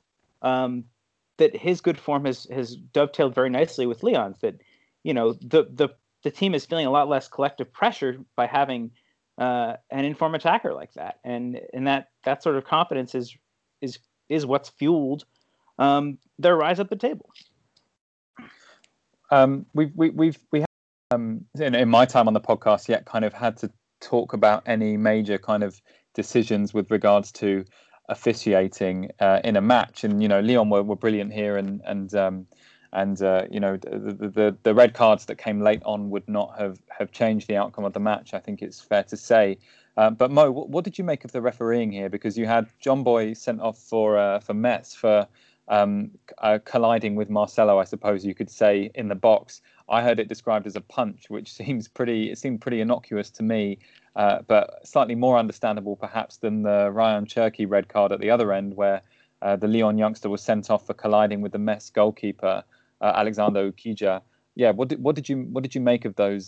that his good form has dovetailed very nicely with Leon's. That the team is feeling a lot less collective pressure by having an in-form attacker like that, and that sort of confidence is what's fueled their rise up the table. We have in my time on the podcast yet kind of had to talk about any major kind of decisions with regards to officiating in a match, and Lyon were brilliant here, and the red cards that came late on would not have changed the outcome of the match. I think it's fair to say. But Mo, what did you make of the refereeing here? Because you had John Boy sent off for Metz for colliding with Marcelo, I suppose you could say, in the box. I heard it described as a punch, which seemed pretty innocuous to me, but slightly more understandable perhaps than the Ryan Cherki red card at the other end, where the Lyon youngster was sent off for colliding with the Metz goalkeeper, Alexander Ukija. Yeah, what did you make of those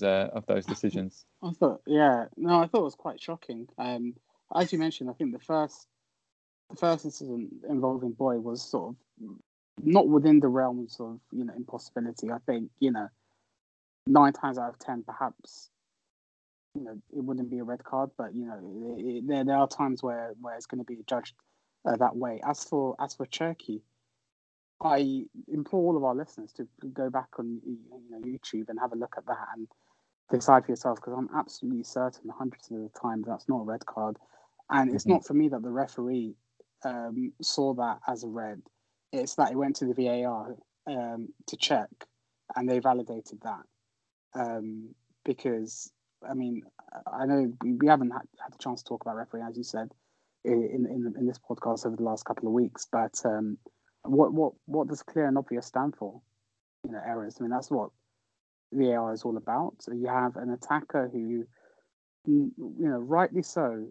decisions? I thought it was quite shocking. As you mentioned, I think the first incident involving Boy was sort of not within the realms of impossibility. I think 9 times out of 10, perhaps it wouldn't be a red card, but there are times where it's going to be judged that way. As for Turkey, I implore all of our listeners to go back on YouTube and have a look at that and decide for yourself, because I'm absolutely certain 100% of the time that's not a red card. And it's not for me that the referee saw that as a red. It's that he went to the VAR to check, and they validated that. Because, I mean, I know we haven't had the chance to talk about refereeing, as you said, in this podcast over the last couple of weeks. But what does clear and obvious stand for? You know, errors. I mean, that's what VAR is all about. So you have an attacker who, rightly so,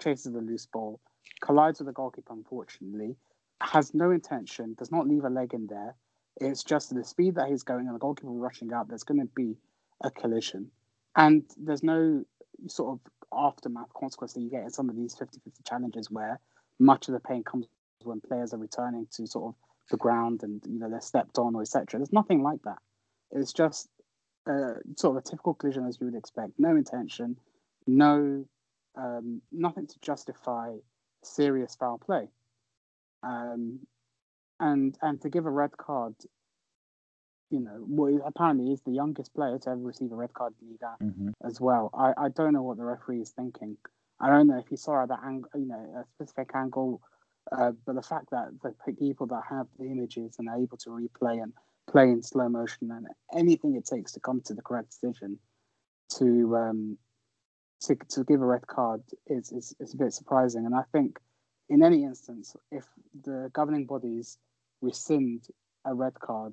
chases a loose ball, collides with the goalkeeper, unfortunately, has no intention, does not leave a leg in there. It's just the speed that he's going and the goalkeeper rushing out, there's going to be a collision. And there's no sort of aftermath consequence that you get in some of these 50-50 challenges, where much of the pain comes when players are returning to sort of the ground and, they're stepped on, or etc. There's nothing like that. It's just sort of a typical collision as you would expect. No intention, nothing to justify serious foul play. And to give a red card, what apparently is the youngest player to ever receive a red card in Ligue 1 as well. I don't know what the referee is thinking. I don't know if he saw that angle, a specific angle, but the fact that the people that have the images and are able to replay and play in slow motion and anything it takes to come to the correct decision to give a red card is a bit surprising. And I think, in any instance, if the governing bodies rescind a red card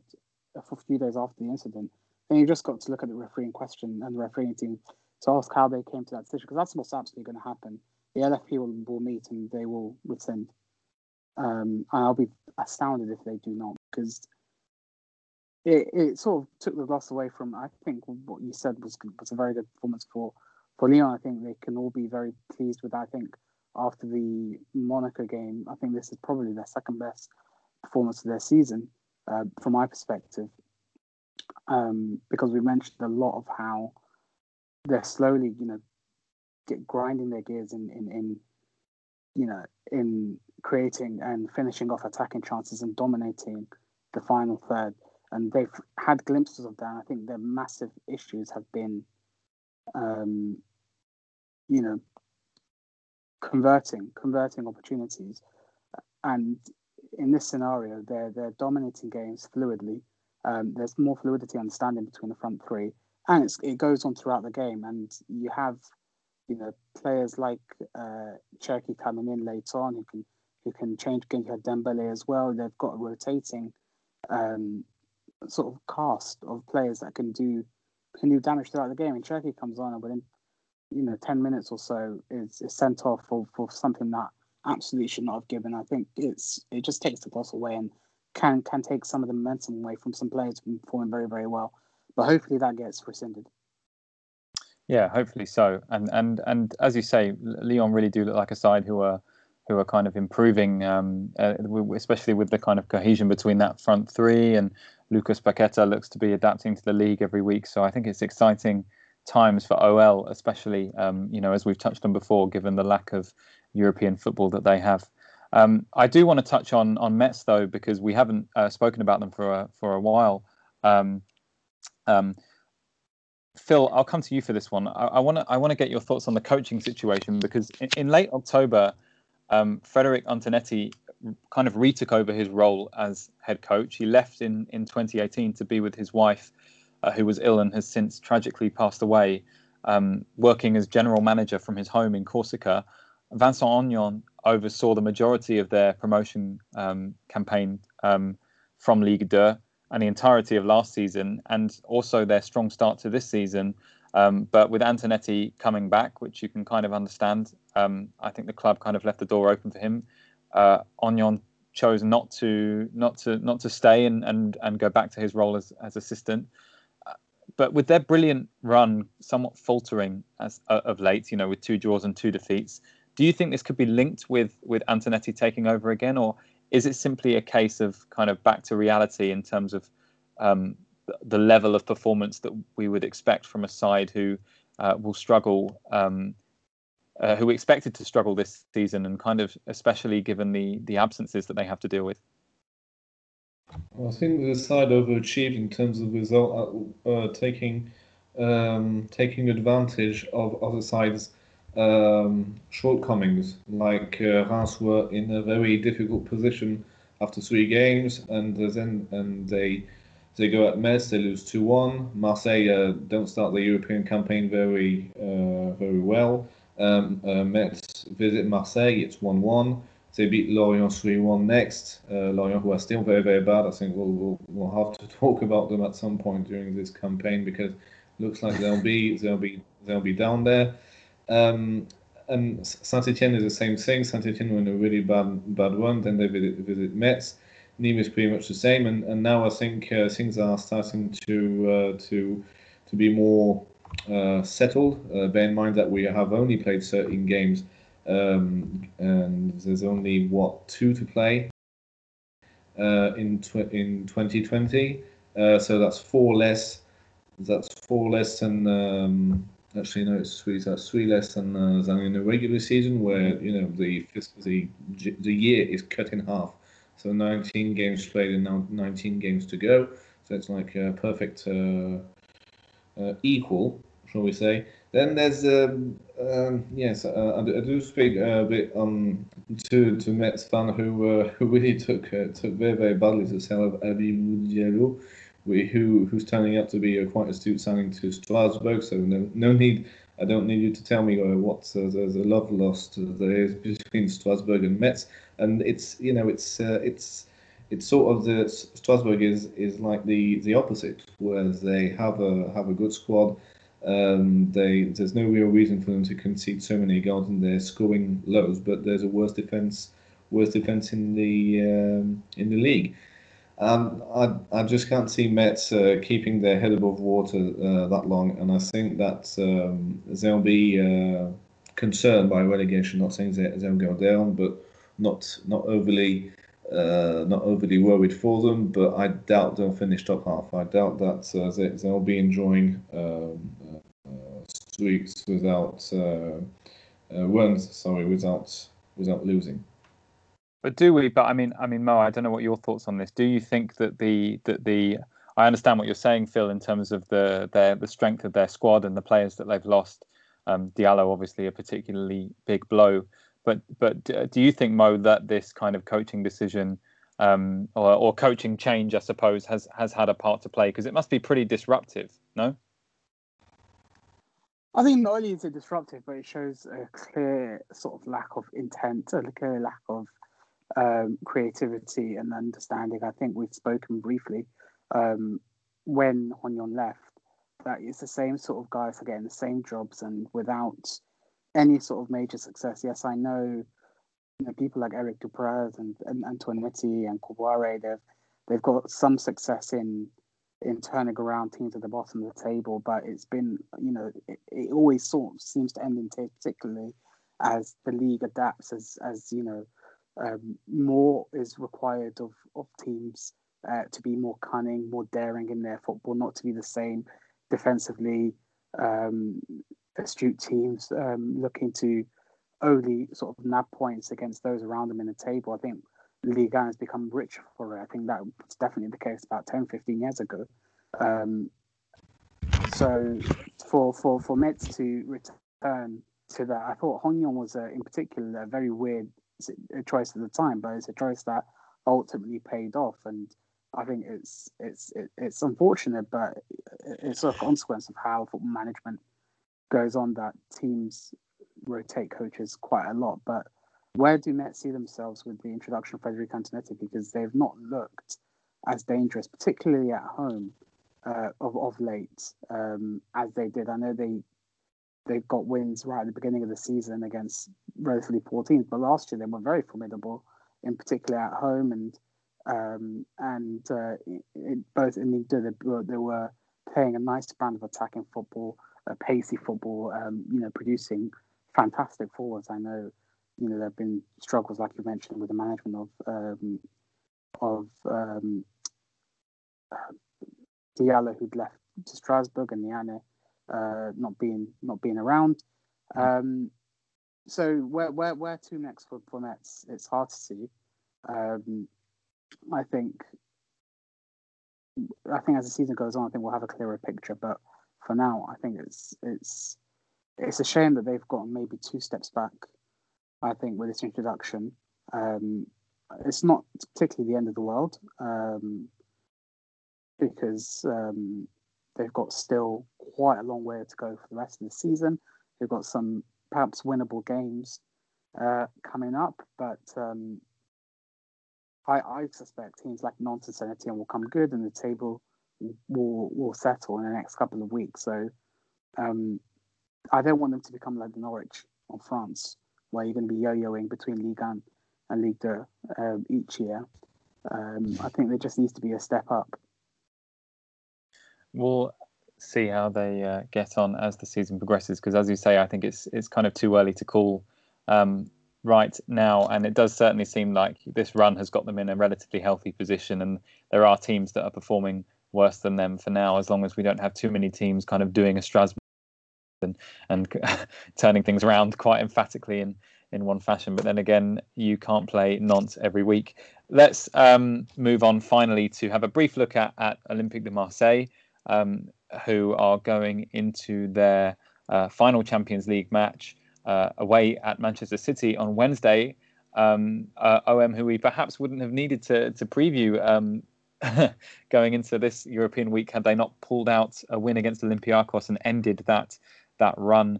for a few days after the incident, then you've just got to look at the refereeing question and the refereeing team to ask how they came to that decision, because that's what's absolutely going to happen. The LFP will meet and they will rescind. And I'll be astounded if they do not, because it sort of took the gloss away from, I think, what you said was a very good performance for Lyon. I think they can all be very pleased with that. I think after the Monaco game, I think this is probably their second best performance of their season, from my perspective, because we mentioned a lot of how they're slowly, grinding their gears in creating and finishing off attacking chances and dominating the final third. And they've had glimpses of that. I think their massive issues have been, converting opportunities, and in this scenario they're dominating games fluidly. There's more fluidity and understanding between the front three, and it goes on throughout the game. And you have players like Cherki coming in later on who can change games. You have Dembele as well. They've got a rotating sort of cast of players that can do damage throughout the game, and Cherki comes on and within 10 minutes or so is sent off for something that absolutely should not have given. I think it just takes the gloss away and can take some of the momentum away from some players who are performing very, very well. But hopefully that gets rescinded. Yeah, hopefully so. And as you say, Lyon really do look like a side who are kind of improving, especially with the kind of cohesion between that front three, and Lucas Paqueta looks to be adapting to the league every week. So I think it's exciting times for OL, especially, as we've touched on before, given the lack of European football that they have. I do want to touch on Metz, though, because we haven't spoken about them for a while. Phil, I'll come to you for this one. I want to get your thoughts on the coaching situation, because in late October, Frederic Antonetti kind of retook over his role as head coach. He left in 2018 to be with his wife, who was ill and has since tragically passed away, working as general manager from his home in Corsica. Vincent Ognon oversaw the majority of their promotion campaign from Ligue 2 and the entirety of last season, and also their strong start to this season. But with Antonetti coming back, which you can kind of understand, I think the club kind of left the door open for him. Ognon chose not to stay and go back to his role as assistant. But with their brilliant run somewhat faltering as of late, with 2 draws and 2 defeats, do you think this could be linked with Antonetti taking over again? Or is it simply a case of kind of back to reality in terms of the level of performance that we would expect from a side who will struggle who we expected to struggle this season, and kind of especially given the absences that they have to deal with. I think the side overachieved in terms of result, taking advantage of other sides' shortcomings. Like Reims were in a very difficult position after three games, and they go at Metz, they lose 2-1. Marseille don't start the European campaign very well. Metz visit Marseille, it's 1-1. They beat Lorient 3-1 next. Lorient, who are still very, very bad. I think we'll have to talk about them at some point during this campaign, because it looks like they'll be down there. And Saint-Etienne is the same thing. Saint-Etienne were in a really bad run. Then they visit Metz. Nîmes is pretty much the same. And now I think things are starting to be more settled. Bear in mind that we have only played 13 games. And there's only two to play in 2020, so that's four less. Than actually no, it's three. That's three less than in a regular season, where the year is cut in half. So 19 games played and now 19 games to go. So it's like a perfect equal, shall we say? Then there's I do speak a bit to Metz fan who really took very, very badly the sale of Habibou Diallo, who's turning out to be a quite astute signing to Strasbourg. So I don't need you to tell me what the love lost there is between Strasbourg and Metz, and it's sort of the Strasbourg is like the opposite, where they have a good squad. There's no real reason for them to concede so many goals, and they're scoring lows. But there's a worse defense in the league. I just can't see Metz keeping their head above water that long, and I think that they'll be concerned by relegation. Not saying they'll go down, but not overly worried for them, but I doubt they'll finish top half. I doubt that they'll be enjoying streaks without losing. But do we? But I mean, Mo, I don't know what your thoughts on this. Do you think that the I understand what you're saying, Phil, in terms of the strength of their squad and the players that they've lost. Diallo, obviously, a particularly big blow. But do you think, Mo, that this kind of coaching decision or coaching change, I suppose, has had a part to play? Because it must be pretty disruptive, no? I think not only is it disruptive, but it shows a clear sort of lack of intent, a clear lack of creativity and understanding. I think we've spoken briefly when Hojbjerg left, that it's the same sort of guys are getting the same jobs and without any sort of major success. Yes, I know, people like Eric Dupraz and Antonetti and Koubouré, they've got some success in turning around teams at the bottom of the table, but it's been, it always sort of seems to end in tears, particularly as the league adapts, as more is required of teams to be more cunning, more daring in their football, not to be the same defensively, astute teams looking to only sort of nab points against those around them in the table. I think Ligue 1 has become rich for it. I think that was definitely the case about 10, 15 years ago. So for Metz to return to that, I thought Hojbjerg was in particular a very weird choice at the time, but it's a choice that ultimately paid off. And I think it's unfortunate, but it's a consequence of how football management goes on, that teams rotate coaches quite a lot. But where do Metz see themselves with the introduction of Federico Antonetti? Because they've not looked as dangerous, particularly at home, of late, as they did. I know they've got wins right at the beginning of the season against relatively poor teams, but last year they were very formidable, in particular at home, and both in Ligue 2 they were playing a nice brand of attacking football. A pacey football, producing fantastic forwards. I know, there have been struggles, like you mentioned, with the management of Diallo, who'd left to Strasbourg, and Niane not being around. So where to next for Metz? It's hard to see. I think as the season goes on, I think we'll have a clearer picture. But for now, I think it's a shame that they've gotten maybe two steps back. I think with this introduction, it's not particularly the end of the world, because they've got still quite a long way to go for the rest of the season. They've got some perhaps winnable games coming up, but I suspect teams like Nantes and Etienne will come good, and the table will settle in the next couple of weeks. So I don't want them to become like the Norwich on France, where you're going to be yo-yoing between Ligue 1 and Ligue 2 each year. I think there just needs to be a step up. We'll see how they get on as the season progresses, because as you say, I think it's kind of too early to call right now, and it does certainly seem like this run has got them in a relatively healthy position, and there are teams that are performing worse than them for now, as long as we don't have too many teams kind of doing a Strasbourg and turning things around quite emphatically in one fashion. But then again, you can't play Nantes every week. Let's move on finally to have a brief look at Olympique de Marseille, who are going into their final Champions League match away at Manchester City on Wednesday. OM, who we perhaps wouldn't have needed to preview going into this European week had they not pulled out a win against Olympiacos and ended that run.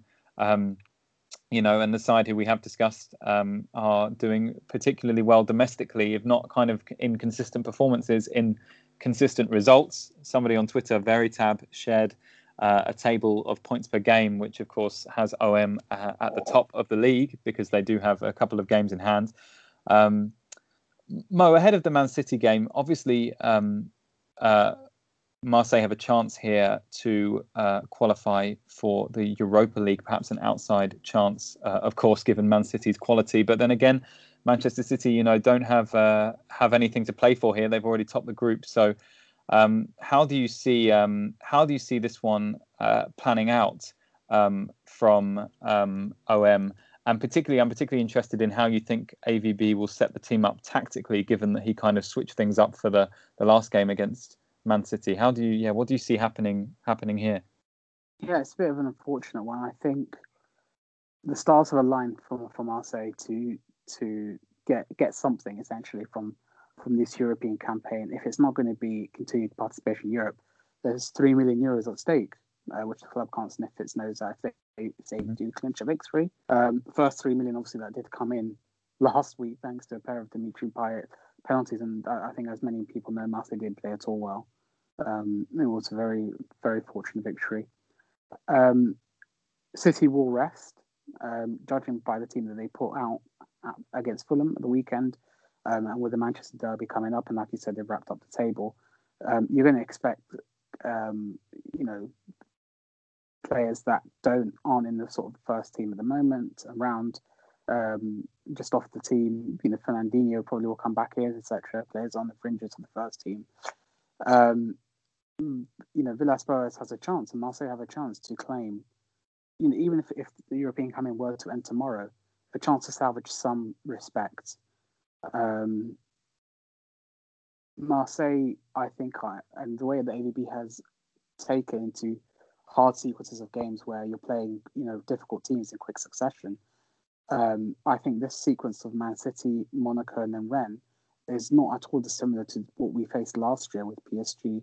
You know, and the side who we have discussed are doing particularly well domestically, if not kind of inconsistent performances in consistent results. Somebody on Twitter, Veritab, shared a table of points per game, which of course has OM at the top of the league because they do have a couple of games in hand. Mo, ahead of the Man City game, obviously Marseille have a chance here to qualify for the Europa League, perhaps an outside chance, of course, given Man City's quality. But then again, Manchester City, you know, don't have anything to play for here. They've already topped the group. So how do you see this one planning out from OM? And I'm particularly interested in how you think AVB will set the team up tactically, given that he kind of switched things up for the last game against Man City. What do you see happening here? Yeah, it's a bit of an unfortunate one. I think the stars have aligned for Marseille to get something essentially from this European campaign. If it's not going to be continued participation in Europe, there's €3 million at stake, which the club can't sniff its nose at if they do clinch a victory. First $3 million, obviously, that did come in last week thanks to a pair of Dimitri Payet penalties, and I think, as many people know, Marseille didn't play at all well. It was a very, very fortunate victory. City will rest, judging by the team that they put out against Fulham at the weekend, and with the Manchester derby coming up, and like you said, they've wrapped up the table. You're going to expect, players that aren't in the sort of first team at the moment around. Just off the team, Fernandinho probably will come back in, etc. Players on the fringes of the first team. Villas-Boas has a chance, and Marseille have a chance to claim, even if the European campaign were to end tomorrow, a chance to salvage some respect. Marseille, I think, and the way that AVB has taken into hard sequences of games where you're playing, difficult teams in quick succession. I think this sequence of Man City, Monaco and then Rennes is not at all dissimilar to what we faced last year with PSG,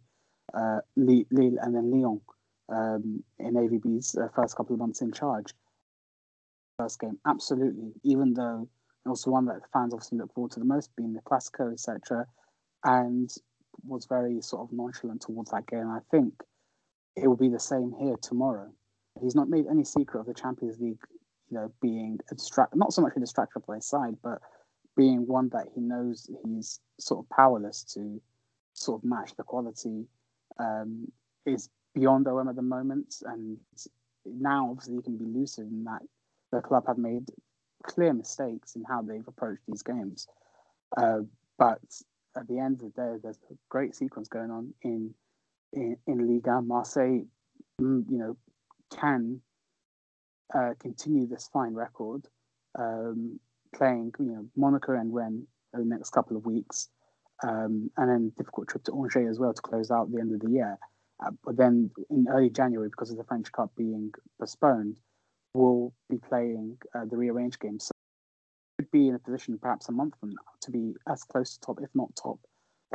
Lille and then Lyon in AVB's first couple of months in charge. First game, absolutely, even though it was the one that the fans obviously look forward to the most, being the Clasico, etc., and was very sort of nonchalant towards that game. I think it will be the same here tomorrow. He's not made any secret of the Champions League being a distraction, not so much a distraction for his side, but being one that he knows he's sort of powerless to sort of match. The quality is beyond OM at the moment, and now obviously he can be lucid in that the club have made clear mistakes in how they've approached these games. But at the end of the day, there's a great sequence going on in Ligue 1. Marseille, can continue this fine record playing, Monaco and Rennes over the next couple of weeks, and then difficult trip to Angers as well to close out the end of the year. But then in early January, because of the French Cup being postponed, we'll be playing the rearranged game. So we could be in a position perhaps a month from now to be as close to top, if not top,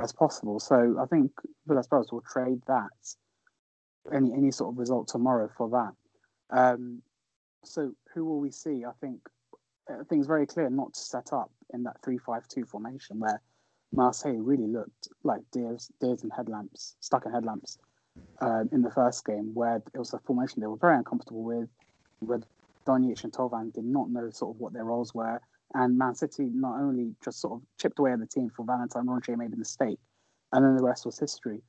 as possible. So I think Villas-Boas will trade that, any sort of result tomorrow for that. So who will we see? I think things very clear not to set up in that 3-5-2 formation where Marseille really looked like deers in headlamps, stuck in headlamps in the first game, where it was a formation they were very uncomfortable with, where Donic and Tovan did not know sort of what their roles were. And Man City not only just sort of chipped away at the team for Valentine Rongier made a mistake, and then the rest was history.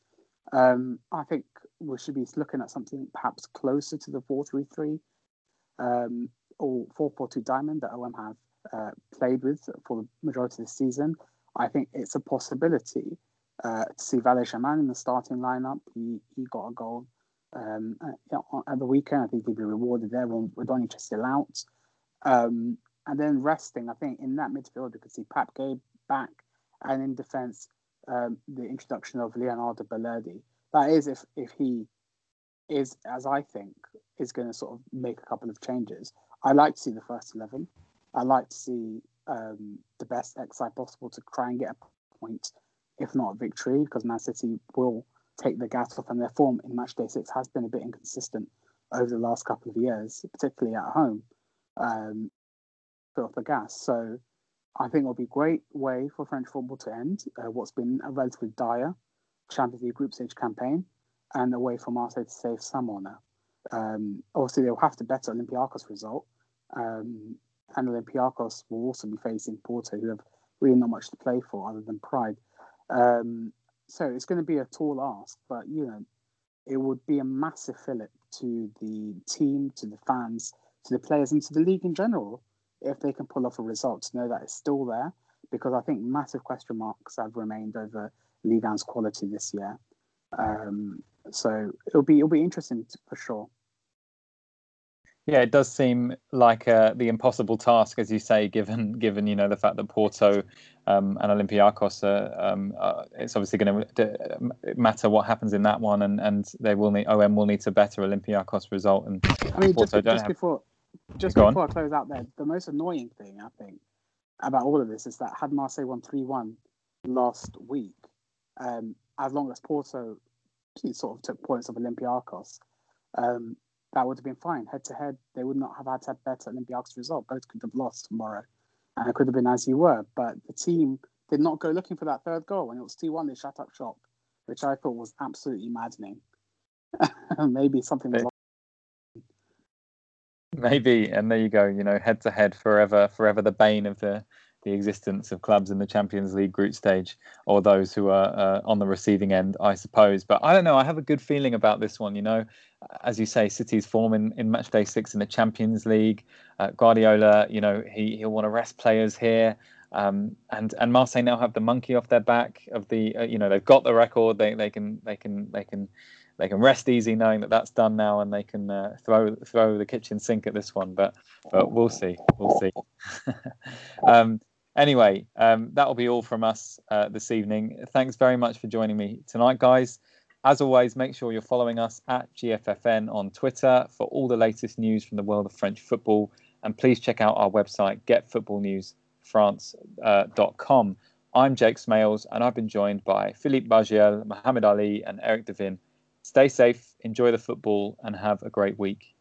I think we should be looking at something perhaps closer to the 4-3-3 or 4-4-2 diamond that OM have played with for the majority of the season. I think it's a possibility to see Valère-Germain in the starting lineup. He got a goal at the weekend. I think he'd be rewarded there when Rodonic is still out. And then resting, I think in that midfield, we could see Pap Gay back, and in defence, the introduction of Leonardo Bellerdi. That is, if he is, as I think, is going to sort of make a couple of changes. I'd like to see the first 11. I'd like to see the best XI possible to try and get a point, if not a victory, because Man City will take the gas off, and their form in matchday 6 has been a bit inconsistent over the last couple of years, particularly at home. Off the gas, so I think it'll be a great way for French football to end what's been a relatively dire Champions League group stage campaign, and a way for Marseille to save some honour. Obviously, they'll have to better Olympiacos' result, and Olympiacos will also be facing Porto, who have really not much to play for other than pride. So it's going to be a tall ask, but it would be a massive fillip to the team, to the fans, to the players, and to the league in general, if they can pull off a result, to know that it's still there, because I think massive question marks have remained over Ligue 1's quality this year. So it'll be interesting for sure. Yeah, it does seem like the impossible task, as you say, given the fact that Porto and Olympiacos are, it's obviously going to matter what happens in that one, and they will need OM will need to better Olympiacos' result. And I mean, Porto Just before I close out there, the most annoying thing, I think, about all of this is that had Marseille won 3-1 last week, as long as Porto sort of took points of Olympiacos, that would have been fine. Head-to-head, they would not have had to have better Olympiacos result. Both could have lost tomorrow, and it could have been as you were. But the team did not go looking for that third goal. When it was 2-1, they shut up shop, which I thought was absolutely maddening. Maybe something was Maybe, and there you go, head to head, forever the bane of the existence of clubs in the Champions League group stage, or those who are on the receiving end, I suppose. But I don't know, I have a good feeling about this one, As you say, City's form in matchday 6 in the Champions League. Guardiola, he'll want to rest players here. And Marseille now have the monkey off their back of the, they've got the record, they can rest easy knowing that that's done now, and they can throw the kitchen sink at this one. But we'll see. Anyway, that'll be all from us this evening. Thanks very much for joining me tonight, guys. As always, make sure you're following us at GFFN on Twitter for all the latest news from the world of French football. And please check out our website, getfootballnewsfrance.com. I'm Jake Smales, and I've been joined by Philippe Bargiel, Mohamed Ali and Eric Devine. Stay safe, enjoy the football, and have a great week.